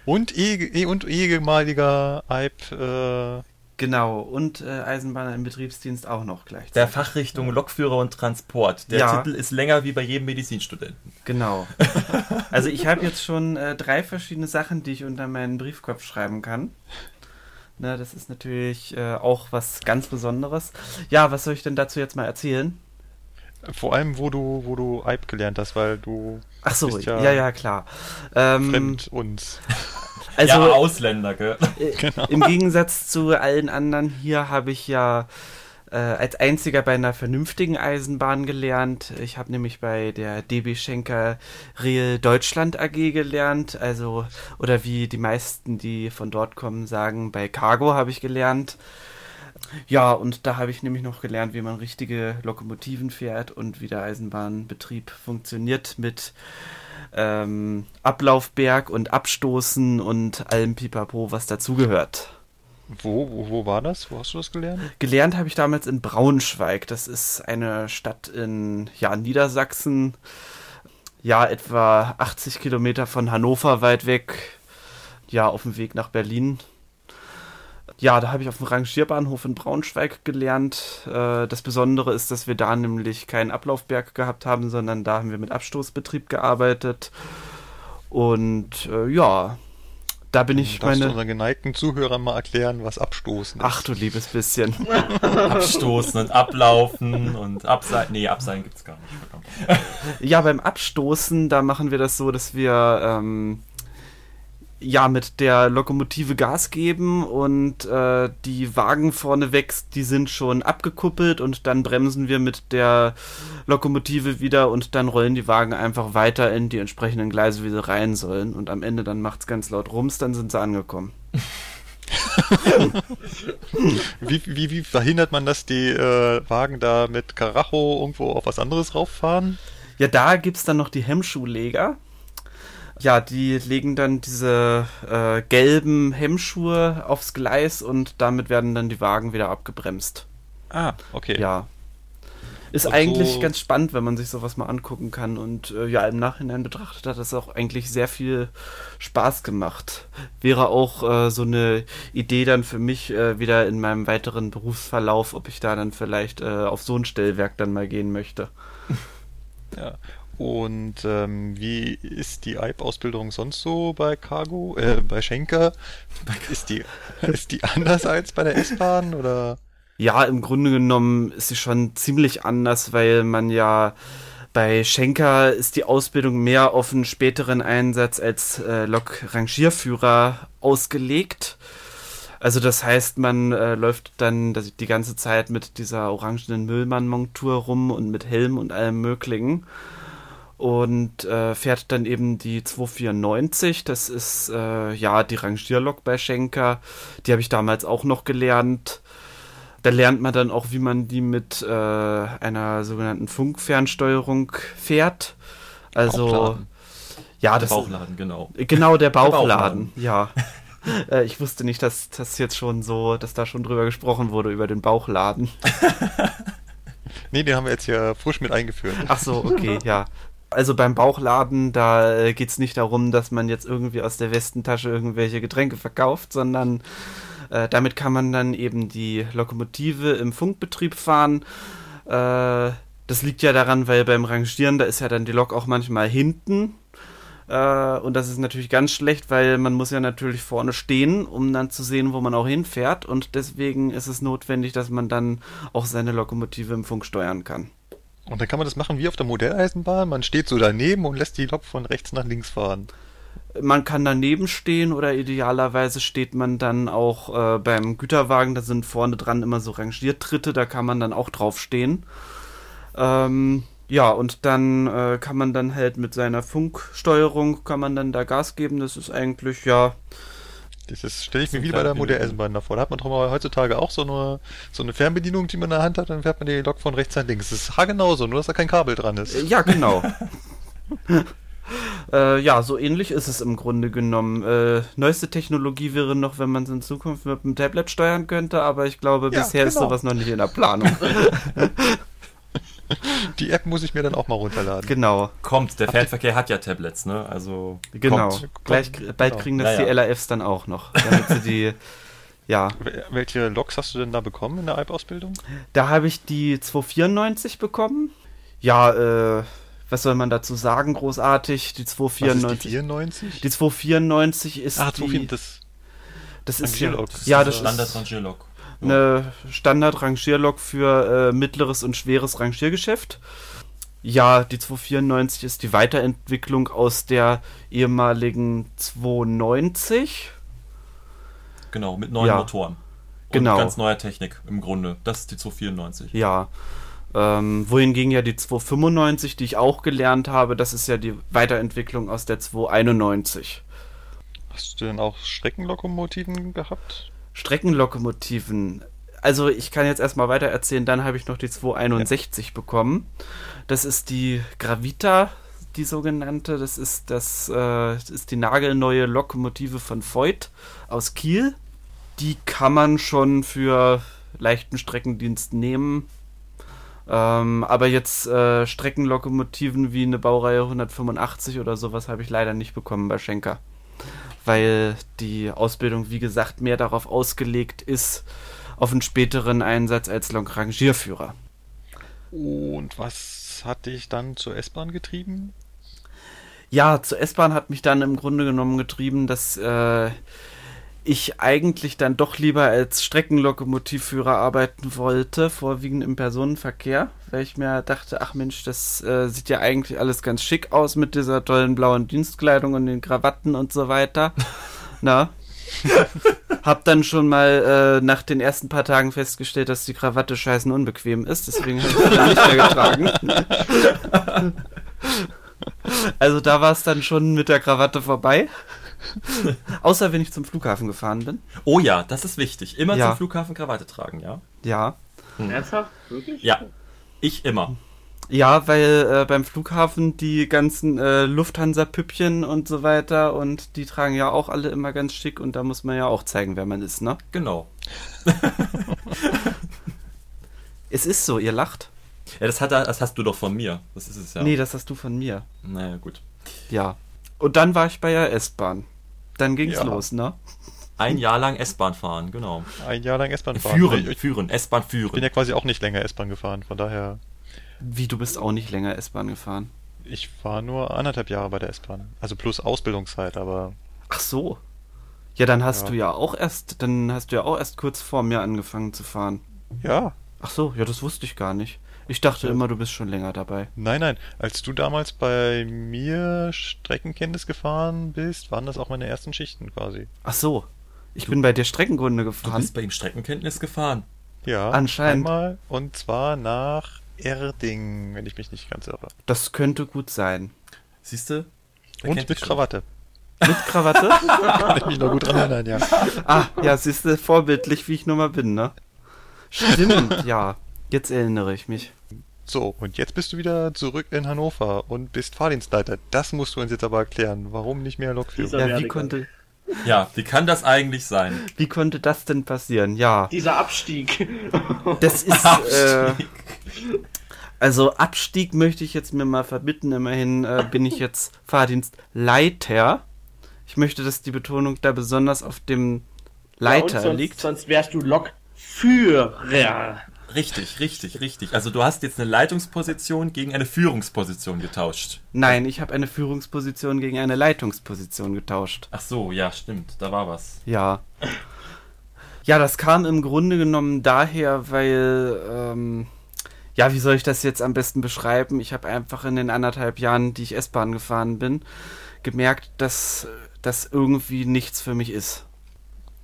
Und ehemaliger IB. Genau, und Eisenbahner im Betriebsdienst auch noch gleichzeitig. Der Fachrichtung Lokführer und Transport. Der Titel ist länger wie bei jedem Medizinstudenten. Genau. Also ich habe jetzt schon 3 verschiedene Sachen, die ich unter meinen Briefkopf schreiben kann. Na, das ist natürlich auch was ganz Besonderes. Ja, was soll ich denn dazu jetzt mal erzählen? Vor allem, wo du IB gelernt hast, weil du... Ach so, bist ja, klar. Fremd uns... Also, ja, Ausländer, gell? Genau. Im Gegensatz zu allen anderen hier habe ich ja als einziger bei einer vernünftigen Eisenbahn gelernt. Ich habe nämlich bei der DB Schenker Rail Deutschland AG gelernt. Also, oder wie die meisten, die von dort kommen, sagen, bei Cargo habe ich gelernt. Ja, und da habe ich nämlich noch gelernt, wie man richtige Lokomotiven fährt und wie der Eisenbahnbetrieb funktioniert mit Ablaufberg und Abstoßen und allem Pipapo, was dazugehört. Wo war das? Wo hast du das gelernt? Gelernt habe ich damals in Braunschweig. Das ist eine Stadt in Niedersachsen, etwa 80 Kilometer von Hannover weit weg, auf dem Weg nach Berlin. Ja, da habe ich auf dem Rangierbahnhof in Braunschweig gelernt. Das Besondere ist, dass wir da nämlich keinen Ablaufberg gehabt haben, sondern da haben wir mit Abstoßbetrieb gearbeitet. Und da bin ich meine... Darfst du unseren geneigten Zuhörern mal erklären, was Abstoßen ist? Ach du liebes bisschen. Abstoßen und Ablaufen und Abseilen... Nee, Abseilen gibt's gar nicht. Ja, beim Abstoßen, da machen wir das so, dass wir... mit der Lokomotive Gas geben und die Wagen vorneweg, die sind schon abgekuppelt und dann bremsen wir mit der Lokomotive wieder und dann rollen die Wagen einfach weiter in die entsprechenden Gleise, wie sie rein sollen, und am Ende dann macht's ganz laut Rums, dann sind sie angekommen. Wie verhindert man, dass die Wagen da mit Karacho irgendwo auf was anderes rauffahren? Ja, da gibt's dann noch die Hemmschuhleger. Ja, die legen dann diese gelben Hemmschuhe aufs Gleis und damit werden dann die Wagen wieder abgebremst. Ah, okay. Ja. Ist und eigentlich so ganz spannend, wenn man sich sowas mal angucken kann. Und im Nachhinein betrachtet hat das auch eigentlich sehr viel Spaß gemacht. Wäre auch so eine Idee dann für mich wieder in meinem weiteren Berufsverlauf, ob ich da dann vielleicht auf so ein Stellwerk dann mal gehen möchte. Ja. Und wie ist die IB-Ausbildung sonst so bei Cargo, bei Schenker? Ist die anders als bei der S-Bahn, oder? Ja, im Grunde genommen ist sie schon ziemlich anders, weil man ja bei Schenker ist die Ausbildung mehr auf einen späteren Einsatz als Lok-Rangierführer ausgelegt. Also das heißt, man läuft dann die ganze Zeit mit dieser orangenen Müllmann-Montur rum und mit Helm und allem Möglichen. Und fährt dann eben die 294, das ist die Rangierlok bei Schenker, die habe ich damals auch noch gelernt. Da lernt man dann auch, wie man die mit einer sogenannten Funkfernsteuerung fährt. Also Bauchladen. Ja, das Bauchladen, genau. Genau, der Bauchladen, ja. Ich wusste nicht, dass das jetzt schon so, dass da schon drüber gesprochen wurde, über den Bauchladen. Nee, den haben wir jetzt hier frisch mit eingeführt. Ach so, okay, ja. Also beim Bauchladen, da geht's nicht darum, dass man jetzt irgendwie aus der Westentasche irgendwelche Getränke verkauft, sondern damit kann man dann eben die Lokomotive im Funkbetrieb fahren. Das liegt ja daran, weil beim Rangieren, da ist ja dann die Lok auch manchmal hinten. Und das ist natürlich ganz schlecht, weil man muss ja natürlich vorne stehen, um dann zu sehen, wo man auch hinfährt. Und deswegen ist es notwendig, dass man dann auch seine Lokomotive im Funk steuern kann. Und dann kann man das machen wie auf der Modelleisenbahn, man steht so daneben und lässt die Lok von rechts nach links fahren. Man kann daneben stehen oder idealerweise steht man dann auch beim Güterwagen, da sind vorne dran immer so Rangiertritte, da kann man dann auch drauf stehen. Und dann kann man dann halt mit seiner Funksteuerung, kann man dann da Gas geben, das ist eigentlich, das stelle ich mir wie bei der Modelleisenbahn davor. Da hat man heutzutage auch so eine Fernbedienung, die man in der Hand hat, dann fährt man die Lok von rechts nach links. Das ist haargenau so, nur dass da kein Kabel dran ist. Ja, genau. Ja, so ähnlich ist es im Grunde genommen. Neueste Technologie wäre noch, wenn man es in Zukunft mit dem Tablet steuern könnte, aber ich glaube, ja, bisher ist sowas noch nicht in der Planung. Die App muss ich mir dann auch mal runterladen. Genau. Kommt, der Fernverkehr hat ja Tablets, ne? Also genau. Bald kriegen das die LAFs dann auch noch, damit sie die... Ja. Welche Loks hast du denn da bekommen in der Alp-Ausbildung? Da habe ich die 294 bekommen. Ja, was soll man dazu sagen? Großartig. Die 294. Was ist die 94? Die 294 ist das ist Rangierlok. Ja, das Standard-Rangierlok. Eine Standard-Rangierlok für mittleres und schweres Rangiergeschäft. Ja, die 294 ist die Weiterentwicklung aus der ehemaligen 290. Genau, mit neuen Motoren. Und ganz neuer Technik im Grunde. Das ist die 294. Ja. Wohingegen ja die 295, die ich auch gelernt habe, das ist ja die Weiterentwicklung aus der 291. Hast du denn auch Streckenlokomotiven gehabt? Streckenlokomotiven. Also ich kann jetzt erstmal weiter erzählen, dann habe ich noch die 261 bekommen. Das ist die Gravita, die sogenannte. Das ist die nagelneue Lokomotive von Voith aus Kiel. Die kann man schon für leichten Streckendienst nehmen. Aber jetzt Streckenlokomotiven wie eine Baureihe 185 oder sowas habe ich leider nicht bekommen bei Schenker. Weil die Ausbildung, wie gesagt, mehr darauf ausgelegt ist, auf einen späteren Einsatz als Lok-Rangierführer. Und was hat dich dann zur S-Bahn getrieben? Ja, zur S-Bahn hat mich dann im Grunde genommen getrieben, dass ich eigentlich dann doch lieber als Streckenlokomotivführer arbeiten wollte, vorwiegend im Personenverkehr, weil ich mir dachte, ach Mensch, das sieht ja eigentlich alles ganz schick aus mit dieser tollen blauen Dienstkleidung und den Krawatten und so weiter. Na? Hab dann schon mal nach den ersten paar Tagen festgestellt, dass die Krawatte scheißen unbequem ist, deswegen habe ich sie nicht mehr getragen. Also da war es dann schon mit der Krawatte vorbei. Außer wenn ich zum Flughafen gefahren bin. Oh ja, das ist wichtig. Immer zum Flughafen Krawatte tragen, ja? Ja. Ernsthaft? Wirklich? Ja. Ich immer. Ja, weil beim Flughafen die ganzen Lufthansa-Püppchen und so weiter und die tragen ja auch alle immer ganz schick und da muss man ja auch zeigen, wer man ist, ne? Genau. Es ist so, ihr lacht. Ja, das hast du doch von mir. Das ist es ja. Nee, das hast du von mir. Naja, gut. Ja. Und dann war ich bei der S-Bahn. Dann ging's los, ne? Ein Jahr lang S-Bahn fahren, genau. Ein Jahr lang S-Bahn fahren. S-Bahn führen. Ich bin ja quasi auch nicht länger S-Bahn gefahren, von daher... Wie, du bist auch nicht länger S-Bahn gefahren? Ich war nur 1,5 Jahre bei der S-Bahn. Also plus Ausbildungszeit, aber... Ach so. Ja, dann hast du ja auch erst... Dann hast du ja auch erst kurz vor mir angefangen zu fahren. Ja. Ach so, ja, das wusste ich gar nicht. Ich dachte immer, du bist schon länger dabei. Nein. Als du damals bei mir Streckenkenntnis gefahren bist, waren das auch meine ersten Schichten quasi. Ach so. Ich bin bei dir Streckenkunde gefahren. Du bist bei ihm Streckenkenntnis gefahren? Ja. Anscheinend. Einmal, und zwar nach Erding, wenn ich mich nicht ganz irre. Das könnte gut sein. Siehst du? Und mit Krawatte. Mit Krawatte? Kann ich mich noch gut dran erinnern, ja. Ah, ja, siehst du, vorbildlich, wie ich nun mal bin, ne? Stimmt, ja. Jetzt erinnere ich mich. So, und jetzt bist du wieder zurück in Hannover und bist Fahrdienstleiter. Das musst du uns jetzt aber erklären. Warum nicht mehr Lokführer? Ja, wie kann das eigentlich sein? Wie konnte das denn passieren? Ja. Dieser Abstieg. Das ist... Abstieg. Also Abstieg möchte ich jetzt mir mal verbitten. Immerhin bin ich jetzt Fahrdienstleiter. Ich möchte, dass die Betonung da besonders auf dem Leiter liegt. Sonst wärst du Lokführer. Richtig. Also du hast jetzt eine Leitungsposition gegen eine Führungsposition getauscht. Nein, ich habe eine Führungsposition gegen eine Leitungsposition getauscht. Ach so, ja, stimmt, da war was. Ja. Ja, das kam im Grunde genommen daher, weil, wie soll ich das jetzt am besten beschreiben? Ich habe einfach in den 1,5 Jahren, die ich S-Bahn gefahren bin, gemerkt, dass das irgendwie nichts für mich ist.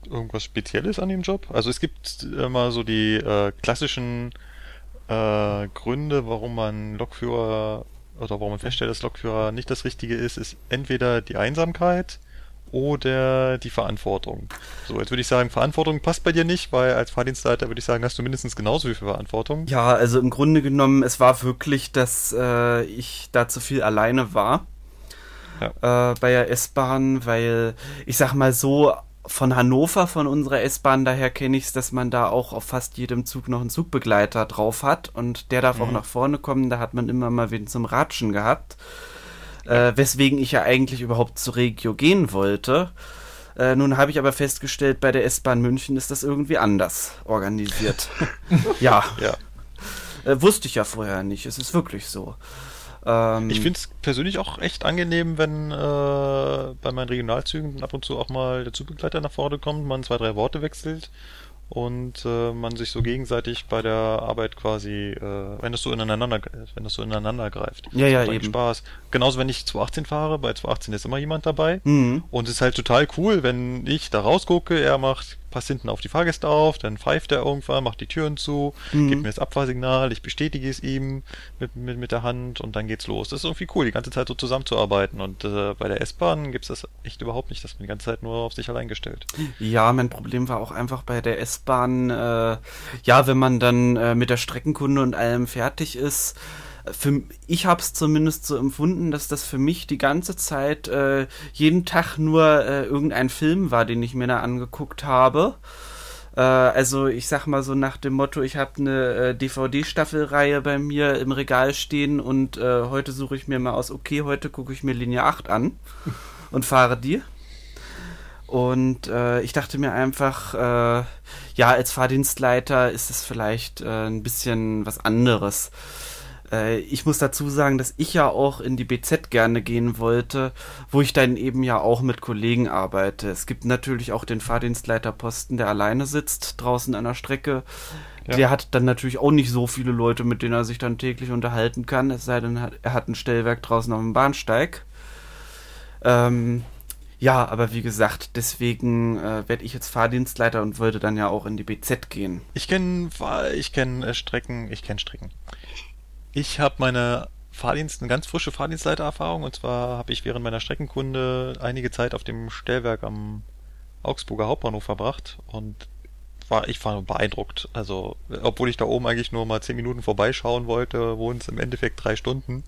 Irgendwas Spezielles an dem Job? Also es gibt immer so die klassischen Gründe, warum man Lokführer oder warum man feststellt, dass Lokführer nicht das Richtige ist entweder die Einsamkeit oder die Verantwortung. So, jetzt würde ich sagen, Verantwortung passt bei dir nicht, weil als Fahrdienstleiter würde ich sagen, hast du mindestens genauso viel Verantwortung. Ja, also im Grunde genommen, es war wirklich, dass ich da zu viel alleine war. ja. Bei der S-Bahn, weil ich sag mal so, von Hannover, von unserer S-Bahn, daher kenne ich es, dass man da auch auf fast jedem Zug noch einen Zugbegleiter drauf hat und der darf auch nach vorne kommen, da hat man immer mal wen zum Ratschen gehabt, weswegen ich ja eigentlich überhaupt zur Regio gehen wollte. Nun habe ich aber festgestellt, bei der S-Bahn München ist das irgendwie anders organisiert. Ja. Wusste ich ja vorher nicht, es ist wirklich so. Ich finde es persönlich auch echt angenehm, wenn bei meinen Regionalzügen ab und zu auch mal der Zugbegleiter nach vorne kommt, man 2-3 Worte wechselt und man sich so gegenseitig bei der Arbeit quasi, wenn das so ineinander greift. Das macht eben Spaß. Genauso, wenn ich 218 fahre, bei 218 ist immer jemand dabei und es ist halt total cool, wenn ich da rausgucke, er passt hinten auf die Fahrgäste auf, dann pfeift er irgendwann, macht die Türen zu, gibt mir das Abfahrsignal, ich bestätige es ihm mit der Hand und dann geht's los. Das ist irgendwie cool, die ganze Zeit so zusammenzuarbeiten und bei der S-Bahn gibt's das echt überhaupt nicht, das ist die ganze Zeit nur auf sich allein gestellt. Ja, mein Problem war auch einfach bei der S-Bahn, wenn man dann mit der Streckenkunde und allem fertig ist, ich habe es zumindest so empfunden, dass das für mich die ganze Zeit jeden Tag nur irgendein Film war, den ich mir da angeguckt habe. Also ich sag mal so nach dem Motto, ich habe eine DVD-Staffelreihe bei mir im Regal stehen und heute suche ich mir mal aus, okay, heute gucke ich mir Linie 8 an und fahre die. Und ich dachte mir einfach, als Fahrdienstleiter ist es vielleicht ein bisschen was anderes. Ich muss dazu sagen, dass ich ja auch in die BZ gerne gehen wollte, wo ich dann eben ja auch mit Kollegen arbeite. Es gibt natürlich auch den Fahrdienstleiterposten, der alleine sitzt draußen an der Strecke. Ja. Der hat dann natürlich auch nicht so viele Leute, mit denen er sich dann täglich unterhalten kann, es sei denn, er hat ein Stellwerk draußen auf dem Bahnsteig. Aber wie gesagt, deswegen werde ich jetzt Fahrdienstleiter und wollte dann ja auch in die BZ gehen. Ich kenne Strecken. Ich habe eine ganz frische Fahrdienstleitererfahrung, und zwar habe ich während meiner Streckenkunde einige Zeit auf dem Stellwerk am Augsburger Hauptbahnhof verbracht und ich war beeindruckt. Also, obwohl ich da oben eigentlich nur mal 10 Minuten vorbeischauen wollte, wurden es im Endeffekt 3 Stunden,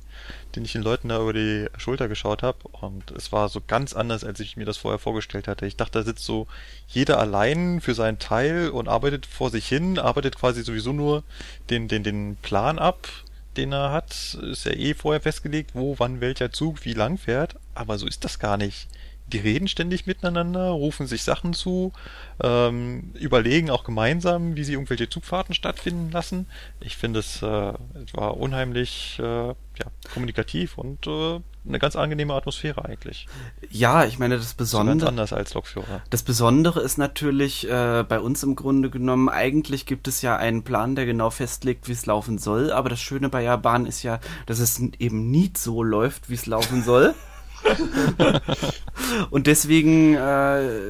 den ich den Leuten da über die Schulter geschaut habe, und es war so ganz anders, als ich mir das vorher vorgestellt hatte. Ich dachte, da sitzt so jeder allein für seinen Teil und arbeitet vor sich hin, arbeitet quasi sowieso nur den Plan ab, den er hat, ist ja eh vorher festgelegt, wo, wann, welcher Zug, wie lang fährt, aber so ist das gar nicht. Die reden ständig miteinander, rufen sich Sachen zu, überlegen auch gemeinsam, wie sie irgendwelche Zugfahrten stattfinden lassen. Ich finde, es war unheimlich kommunikativ und eine ganz angenehme Atmosphäre eigentlich. Ja, ich meine, das Besondere... So ganz anders als Lokführer. Das Besondere ist natürlich bei uns im Grunde genommen, eigentlich gibt es ja einen Plan, der genau festlegt, wie es laufen soll, aber das Schöne bei der Bahn ist ja, dass es eben nie so läuft, wie es laufen soll. Und deswegen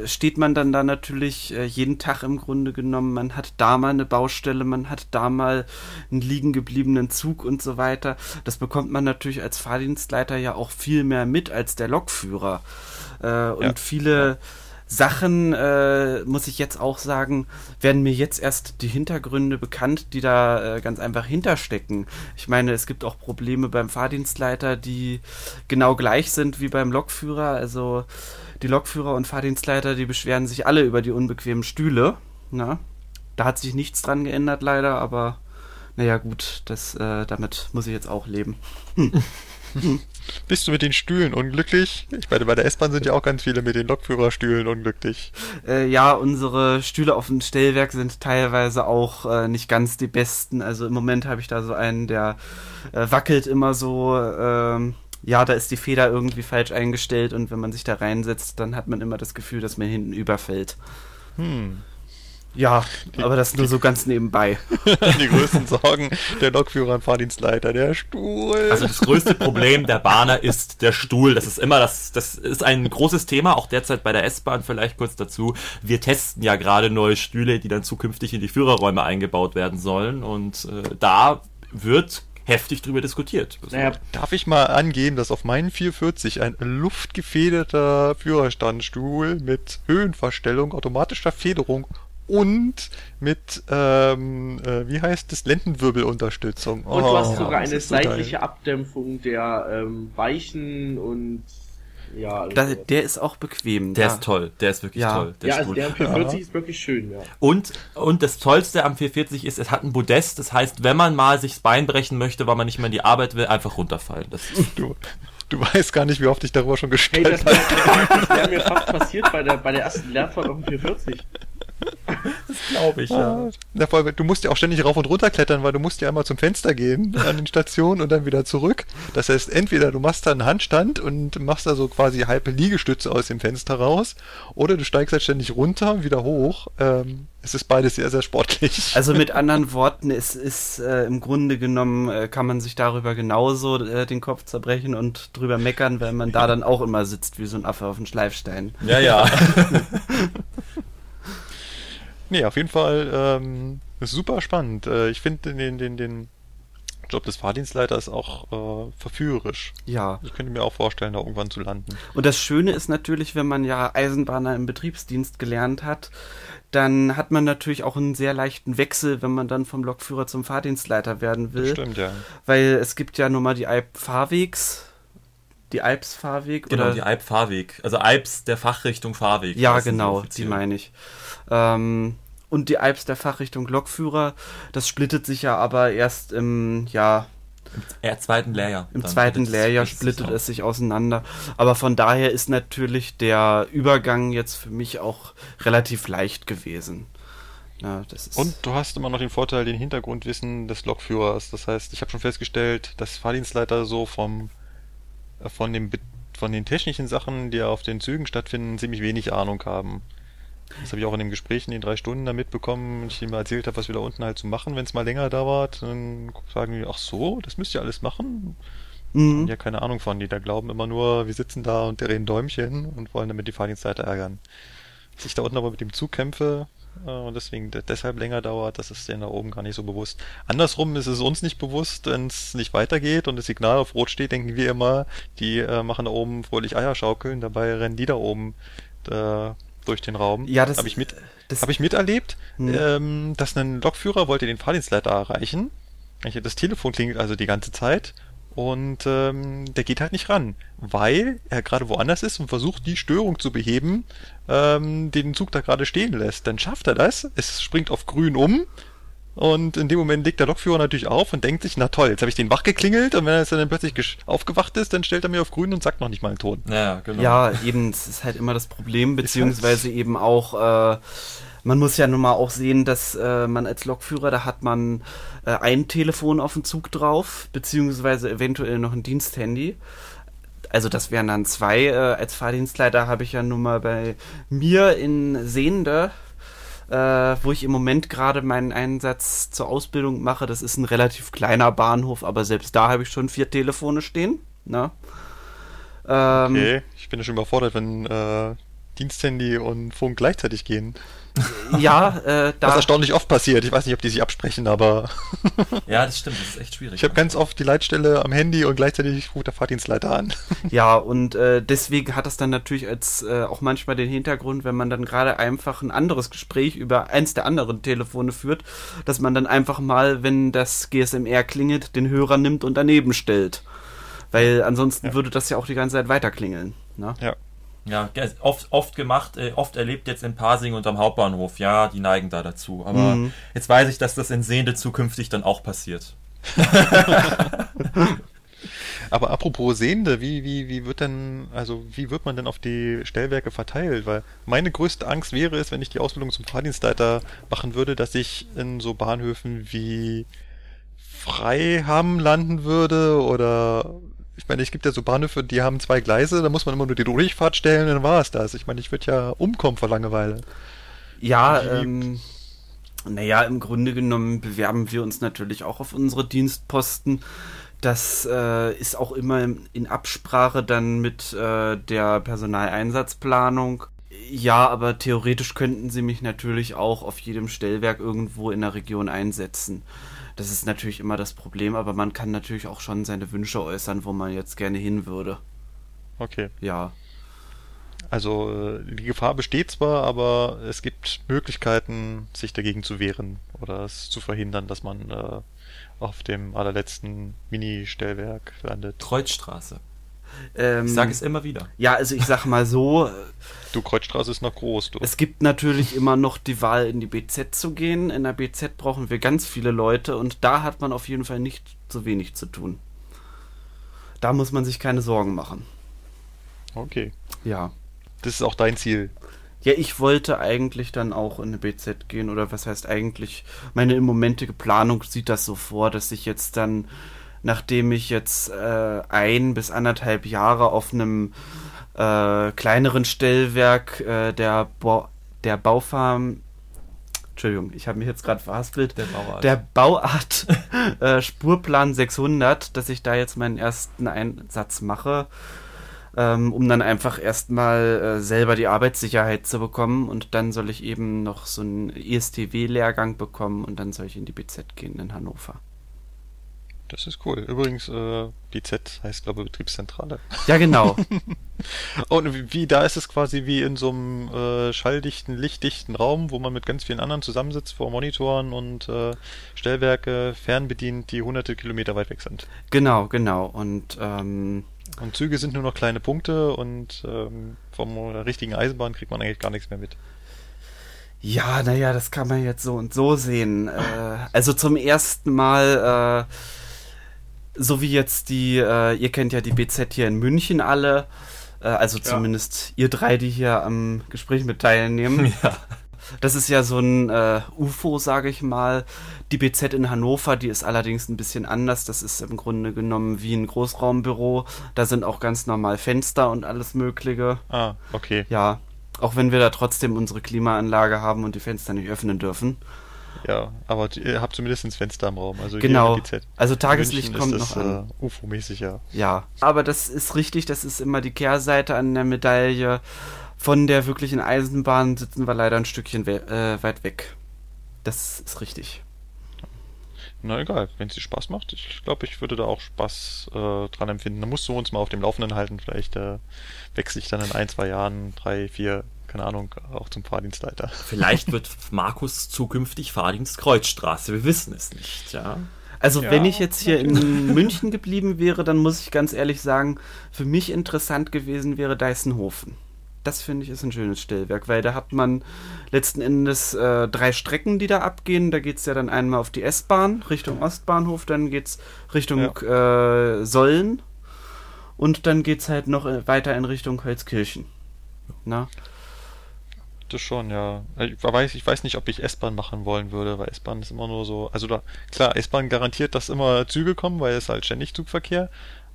steht man dann da natürlich jeden Tag im Grunde genommen, man hat da mal eine Baustelle, man hat da mal einen liegen gebliebenen Zug und so weiter. Das bekommt man natürlich als Fahrdienstleiter ja auch viel mehr mit als der Lokführer. Viele Sachen, muss ich jetzt auch sagen, werden mir jetzt erst die Hintergründe bekannt, die da ganz einfach hinterstecken. Ich meine, es gibt auch Probleme beim Fahrdienstleiter, die genau gleich sind wie beim Lokführer. Also die Lokführer und Fahrdienstleiter, die beschweren sich alle über die unbequemen Stühle. Na? Da hat sich nichts dran geändert leider, aber naja gut, damit muss ich jetzt auch leben. Bist du mit den Stühlen unglücklich? Ich meine, bei der S-Bahn sind ja auch ganz viele mit den Lokführerstühlen unglücklich. Unsere Stühle auf dem Stellwerk sind teilweise auch nicht ganz die besten. Also im Moment habe ich da so einen, der wackelt immer so. Da ist die Feder irgendwie falsch eingestellt und wenn man sich da reinsetzt, dann hat man immer das Gefühl, dass man hinten überfällt. Ja, aber das nur so ganz nebenbei. Die größten Sorgen der Lokführer und Fahrdienstleiter, der Stuhl. Also das größte Problem der Bahner ist der Stuhl. Das ist ein großes Thema, auch derzeit bei der S-Bahn vielleicht kurz dazu. Wir testen ja gerade neue Stühle, die dann zukünftig in die Führerräume eingebaut werden sollen. Und da wird heftig drüber diskutiert. Naja. Darf ich mal angeben, dass auf meinen 440 ein luftgefederter Führerstandstuhl mit Höhenverstellung, automatischer Federung und mit, Lendenwirbelunterstützung. Und du hast sogar eine seitliche Abdämpfung der Weichen und Ja, also der ist auch bequem. Der ist toll, der ist wirklich toll. Der ist also gut. Der am 440 ist wirklich schön, ja. Und das Tollste am 440 ist, es hat ein Podest, das heißt, wenn man mal sich das Bein brechen möchte, weil man nicht mehr in die Arbeit will, einfach runterfallen. Das ist Du weißt gar nicht, wie oft ich darüber schon gestellt habe. Hey, das wäre mir fast passiert bei der ersten Lernfahrt auf dem 440. Das glaube ich, ja. Vor allem, du musst ja auch ständig rauf und runter klettern, weil du musst ja einmal zum Fenster gehen an den Stationen und dann wieder zurück. Das heißt, entweder du machst da einen Handstand und machst da so quasi halbe Liegestütze aus dem Fenster raus, oder du steigst halt ständig runter, wieder hoch. Es ist beides sehr, sehr sportlich. Also mit anderen Worten, es ist im Grunde genommen, kann man sich darüber genauso den Kopf zerbrechen und drüber meckern, weil man da dann auch immer sitzt wie so ein Affe auf einem Schleifstein. Ja, ja. Nee, auf jeden Fall ist super spannend. Ich finde den Job des Fahrdienstleiters auch verführerisch. Ja. Ich könnte mir auch vorstellen, da irgendwann zu landen. Und das Schöne ist natürlich, wenn man ja Eisenbahner im Betriebsdienst gelernt hat, dann hat man natürlich auch einen sehr leichten Wechsel, wenn man dann vom Lokführer zum Fahrdienstleiter werden will. Das stimmt, ja. Weil es gibt ja nun mal die Alp-Fahrwegs. Die Alps-Fahrweg? Genau, oder? Die Alp-Fahrweg. Also Alps der Fachrichtung Fahrweg. Ja, genau, die meine ich. Und die Alps der Fachrichtung Lokführer, das splittet sich ja aber erst im zweiten Lehrjahr. Im zweiten Lehrjahr splittet es sich auseinander. Aber von daher ist natürlich der Übergang jetzt für mich auch relativ leicht gewesen. Ja, und du hast immer noch den Vorteil, den Hintergrundwissen des Lokführers. Das heißt, ich habe schon festgestellt, dass Fahrdienstleiter so von den technischen Sachen, die auf den Zügen stattfinden, ziemlich wenig Ahnung haben. Das habe ich auch in dem Gespräch in den 3 Stunden da mitbekommen, wenn ich ihm erzählt habe, was wir da unten halt so machen, wenn es mal länger dauert, dann sagen die, ach so, das müsst ihr alles machen? Mhm. Ja, keine Ahnung von, die da glauben immer nur, wir sitzen da und drehen Däumchen und wollen damit die Fahrdienstleiter ärgern. Dass ich da unten aber mit dem Zug kämpfe und deshalb länger dauert, das ist denen da oben gar nicht so bewusst. Andersrum ist es uns nicht bewusst, wenn es nicht weitergeht und das Signal auf Rot steht, denken wir immer, die machen da oben fröhlich Eier schaukeln, dabei rennen die da oben durch den Raum. Ja, das habe ich miterlebt, dass ein Lokführer wollte den Fahrdienstleiter erreichen. Das Telefon klingelt also die ganze Zeit und der geht halt nicht ran, weil er gerade woanders ist und versucht, die Störung zu beheben, den Zug da gerade stehen lässt. Dann schafft er das, es springt auf grün um und in dem Moment legt der Lokführer natürlich auf und denkt sich, na toll, jetzt habe ich den wach geklingelt und wenn er dann plötzlich aufgewacht ist, dann stellt er mir auf grün und sagt noch nicht mal einen Ton. Ja, genau. Ja, eben, das ist halt immer das Problem, beziehungsweise eben auch... Man muss ja nun mal auch sehen, dass man als Lokführer, da hat man ein Telefon auf dem Zug drauf, beziehungsweise eventuell noch ein Diensthandy. Also das wären dann 2. Als Fahrdienstleiter habe ich ja nun mal bei mir in Sehnde, wo ich im Moment gerade meinen Einsatz zur Ausbildung mache, das ist ein relativ kleiner Bahnhof, aber selbst da habe ich schon 4 Telefone stehen. Ne? Okay, ich bin ja schon überfordert, wenn Diensthandy und Funk gleichzeitig gehen. Ja, da. Was erstaunlich oft passiert. Ich weiß nicht, ob die sich absprechen, aber. Ja, das stimmt. Das ist echt schwierig. Ich habe ganz oft die Leitstelle am Handy und gleichzeitig ruft der Fahrdienstleiter an. Ja, und deswegen hat das dann natürlich als auch manchmal den Hintergrund, wenn man dann gerade einfach ein anderes Gespräch über eins der anderen Telefone führt, dass man dann einfach mal, wenn das GSM-R klingelt, den Hörer nimmt und daneben stellt. Weil ansonsten würde das ja auch die ganze Zeit weiter klingeln. Ne? Ja. Ja, oft gemacht, oft erlebt jetzt in Pasing und am Hauptbahnhof. Ja, die neigen da dazu. Aber jetzt weiß ich, dass das in Sehnde zukünftig dann auch passiert. Aber apropos Sehnde, wie wird man denn auf die Stellwerke verteilt? Weil meine größte Angst wäre es, wenn ich die Ausbildung zum Fahrdienstleiter machen würde, dass ich in so Bahnhöfen wie Freiham landen würde oder... Ich meine, es gibt ja so Bahnhöfe, die haben 2 Gleise, da muss man immer nur die Durchfahrt stellen, dann war es das. Ich meine, ich würde ja umkommen vor Langeweile. Ja, naja, im Grunde genommen bewerben wir uns natürlich auch auf unsere Dienstposten. Das ist auch immer in Absprache dann mit der Personaleinsatzplanung. Ja, aber theoretisch könnten sie mich natürlich auch auf jedem Stellwerk irgendwo in der Region einsetzen. Das ist natürlich immer das Problem, aber man kann natürlich auch schon seine Wünsche äußern, wo man jetzt gerne hin würde. Okay. Ja. Also die Gefahr besteht zwar, aber es gibt Möglichkeiten, sich dagegen zu wehren oder es zu verhindern, dass man auf dem allerletzten Mini-Stellwerk landet. Kreuzstraße. Ich sage es immer wieder. Ja, also ich sag mal so. Du, Kreuzstraße ist noch groß, du. Es gibt natürlich immer noch die Wahl, in die BZ zu gehen. In der BZ brauchen wir ganz viele Leute und da hat man auf jeden Fall nicht so wenig zu tun. Da muss man sich keine Sorgen machen. Okay. Ja. Das ist auch dein Ziel. Ja, ich wollte eigentlich dann auch in eine BZ gehen, oder was heißt eigentlich, meine im Momente Planung sieht das so vor, dass ich jetzt dann, nachdem ich jetzt 1 bis 1,5 Jahre auf einem kleineren Stellwerk der Baufarm, Entschuldigung, ich habe mich jetzt gerade verhaspelt, der Bauart Spurplan 600, dass ich da jetzt meinen ersten Einsatz mache, um dann einfach erstmal selber die Arbeitssicherheit zu bekommen, und dann soll ich eben noch so einen ISTW-Lehrgang bekommen und dann soll ich in die BZ gehen in Hannover. Das ist cool. Übrigens, BZ heißt, glaube ich, Betriebszentrale. Ja, genau. Und da ist es quasi wie in so einem schalldichten, lichtdichten Raum, wo man mit ganz vielen anderen zusammensitzt vor Monitoren und Stellwerke fernbedient, die hunderte Kilometer weit weg sind. Genau, genau. Und Züge sind nur noch kleine Punkte und vom richtigen Eisenbahn kriegt man eigentlich gar nichts mehr mit. Ja, naja, das kann man jetzt so und so sehen. Also zum ersten Mal, so wie jetzt ihr kennt ja die BZ hier in München alle, also zumindest ihr drei, die hier am Gespräch mit teilnehmen. Ja. Das ist ja so ein UFO, sage ich mal. Die BZ in Hannover, die ist allerdings ein bisschen anders. Das ist im Grunde genommen wie ein Großraumbüro. Da sind auch ganz normal Fenster und alles Mögliche. Ah, okay. Ja, auch wenn wir da trotzdem unsere Klimaanlage haben und die Fenster nicht öffnen dürfen. Ja, aber ihr habt zumindest Fenster im Raum. Also genau, also Tageslicht kommt noch an. UFO-mäßig, ja. Ja, aber das ist richtig, das ist immer die Kehrseite an der Medaille. Von der wirklichen Eisenbahn sitzen wir leider ein Stückchen weit weg. Das ist richtig. Na egal, wenn es dir Spaß macht. Ich glaube, ich würde da auch Spaß dran empfinden. Da musst du uns mal auf dem Laufenden halten. Vielleicht wechsle ich dann in 1, 2 Jahren, 3, 4, keine Ahnung, auch zum Fahrdienstleiter. Vielleicht wird Markus zukünftig Fahrdienst Kreuzstraße. Wir wissen es nicht, ja. Also ja, wenn ich jetzt hier in München geblieben wäre, dann muss ich ganz ehrlich sagen, für mich interessant gewesen wäre Deißenhofen. Das finde ich ist ein schönes Stellwerk, weil da hat man letzten Endes 3 Strecken, die da abgehen. Da geht es ja dann einmal auf die S-Bahn Richtung Ostbahnhof, dann geht es Richtung Solln und dann geht es halt noch weiter in Richtung Holzkirchen. Na? Das schon, ja. Ich weiß nicht, ob ich S-Bahn machen wollen würde, weil S-Bahn ist immer nur so. Also da, klar, S-Bahn garantiert, dass immer Züge kommen, weil es halt ständig Zugverkehr,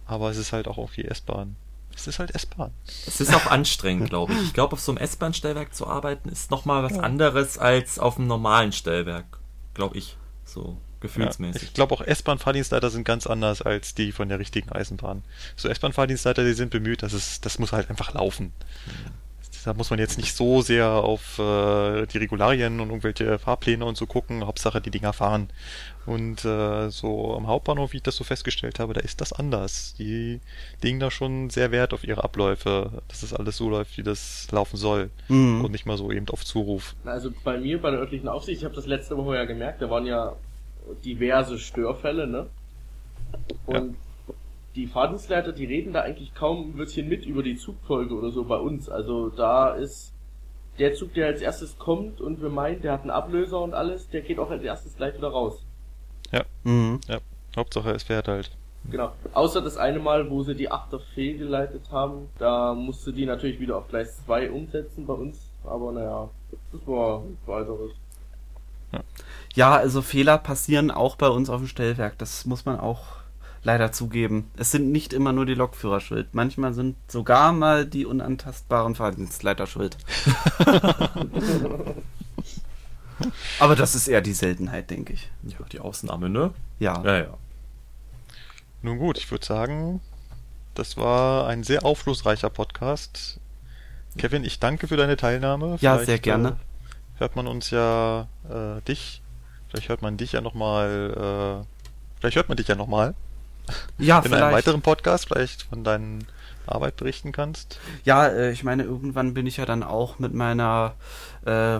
aber es ist halt auch auf die S-Bahn. Es ist halt S-Bahn. Es ist auch anstrengend, glaube ich. Ich glaube, auf so einem S-Bahn-Stellwerk zu arbeiten, ist nochmal was anderes als auf einem normalen Stellwerk. Glaube ich. So gefühlsmäßig. Ja, ich glaube auch S-Bahn-Fahrdienstleiter sind ganz anders als die von der richtigen Eisenbahn. So S-Bahn-Fahrdienstleiter, die sind bemüht, das muss halt einfach laufen. Mhm. Da muss man jetzt nicht so sehr auf die Regularien und irgendwelche Fahrpläne und so gucken. Hauptsache, die Dinger fahren. Und so am Hauptbahnhof, wie ich das so festgestellt habe, da ist das anders. Die legen da schon sehr Wert auf ihre Abläufe, dass das alles so läuft, wie das laufen soll. Mhm. Und nicht mal so eben auf Zuruf. Also bei mir, bei der örtlichen Aufsicht, ich habe das letzte Woche ja gemerkt, da waren ja diverse Störfälle, ne? Und die Fahrdienstleiter, die reden da eigentlich kaum ein bisschen mit über die Zugfolge oder so bei uns. Also da ist der Zug, der als erstes kommt und wir meinen, der hat einen Ablöser und alles, der geht auch als erstes gleich wieder raus. Ja, mhm. Ja. Hauptsache es fährt halt. Genau, außer das eine Mal, wo sie die Achter fehlgeleitet haben, da musste die natürlich wieder auf Gleis 2 umsetzen bei uns, aber naja, das war nichts weiteres. Ja, also Fehler passieren auch bei uns auf dem Stellwerk, das muss man auch leider zugeben. Es sind nicht immer nur die Lokführer schuld. Manchmal sind sogar mal die unantastbaren Fahrdienstleiter schuld. Aber das ist eher die Seltenheit, denke ich. Ja, die Ausnahme, ne? Ja. Ja, ja. Nun gut, ich würde sagen, das war ein sehr aufschlussreicher Podcast. Kevin, ich danke für deine Teilnahme. Ja, vielleicht, sehr gerne. Hört man uns ja dich. Vielleicht hört man dich ja nochmal. Vielleicht hört man dich ja nochmal. Ja, in vielleicht einem weiteren Podcast vielleicht von deinen Arbeit berichten kannst. Ja, ich meine, irgendwann bin ich ja dann auch mit meiner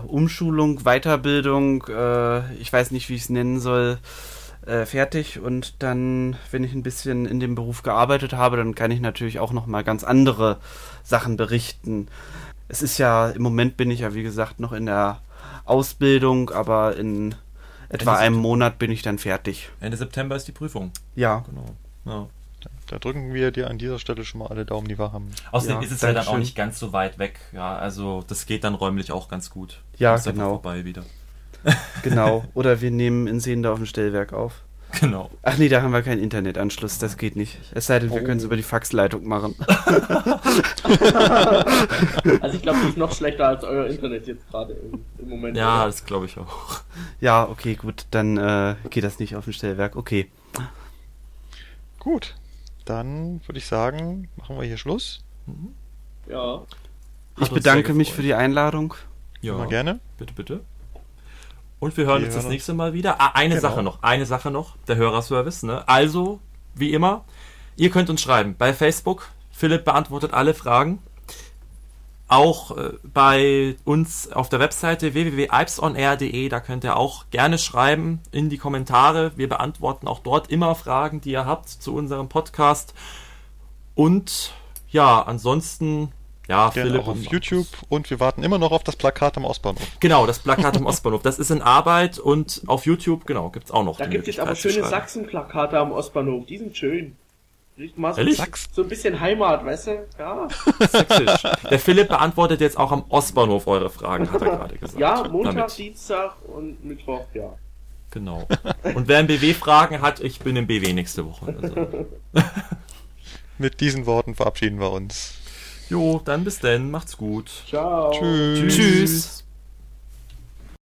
Umschulung, Weiterbildung, ich weiß nicht, wie ich es nennen soll, fertig und dann, wenn ich ein bisschen in dem Beruf gearbeitet habe, dann kann ich natürlich auch nochmal ganz andere Sachen berichten. Es ist ja, im Moment bin ich ja wie gesagt noch in der Ausbildung, aber in etwa einem Monat bin ich dann fertig. Ende September ist die Prüfung. Ja. Genau. Ja. Da drücken wir dir an dieser Stelle schon mal alle Daumen, die wir haben. Außerdem ist es ja dann auch nicht ganz so weit weg. Ja, also das geht dann räumlich auch ganz gut. Ja, genau. Vorbei wieder. Genau. Oder wir nehmen in Sehnde auf dem Stellwerk auf. Genau. Ach nee, da haben wir keinen Internetanschluss, das geht nicht. Es sei denn, wir können es über die Faxleitung machen. Also ich glaube, das ist noch schlechter als euer Internet jetzt gerade im Moment. Ja, oder? Das glaube ich auch. Ja, okay, gut, dann geht das nicht auf dem Stellwerk, okay. Gut, dann würde ich sagen, machen wir hier Schluss. Mhm. Ja. Ich bedanke mich für die Einladung. Ja, immer gerne. Bitte, bitte. Und wir hören uns das nächste Mal wieder. Ah, eine Sache noch, der Hörerservice, ne? Also, wie immer, ihr könnt uns schreiben bei Facebook. Philipp beantwortet alle Fragen. Auch bei uns auf der Webseite www.ipsonair.de, da könnt ihr auch gerne schreiben in die Kommentare. Wir beantworten auch dort immer Fragen, die ihr habt zu unserem Podcast. Und ja, ansonsten... Ja, Philipp, auch auf YouTube und wir warten immer noch auf das Plakat am Ostbahnhof. Genau, das Plakat am Ostbahnhof, das ist in Arbeit und auf YouTube, genau, gibt es auch noch. Da gibt es aber schöne Sachsen-Plakate am Ostbahnhof, die sind schön. So ein bisschen Heimat, weißt du? Ja. Sächsisch. Der Philipp beantwortet jetzt auch am Ostbahnhof eure Fragen, hat er gerade gesagt. Ja, Montag, Dienstag und Mittwoch, ja. Genau. Und wer im BW Fragen hat, ich bin im BW nächste Woche. Also. Mit diesen Worten verabschieden wir uns. Jo, dann bis denn. Macht's gut. Ciao. Tschüss. Tschüss.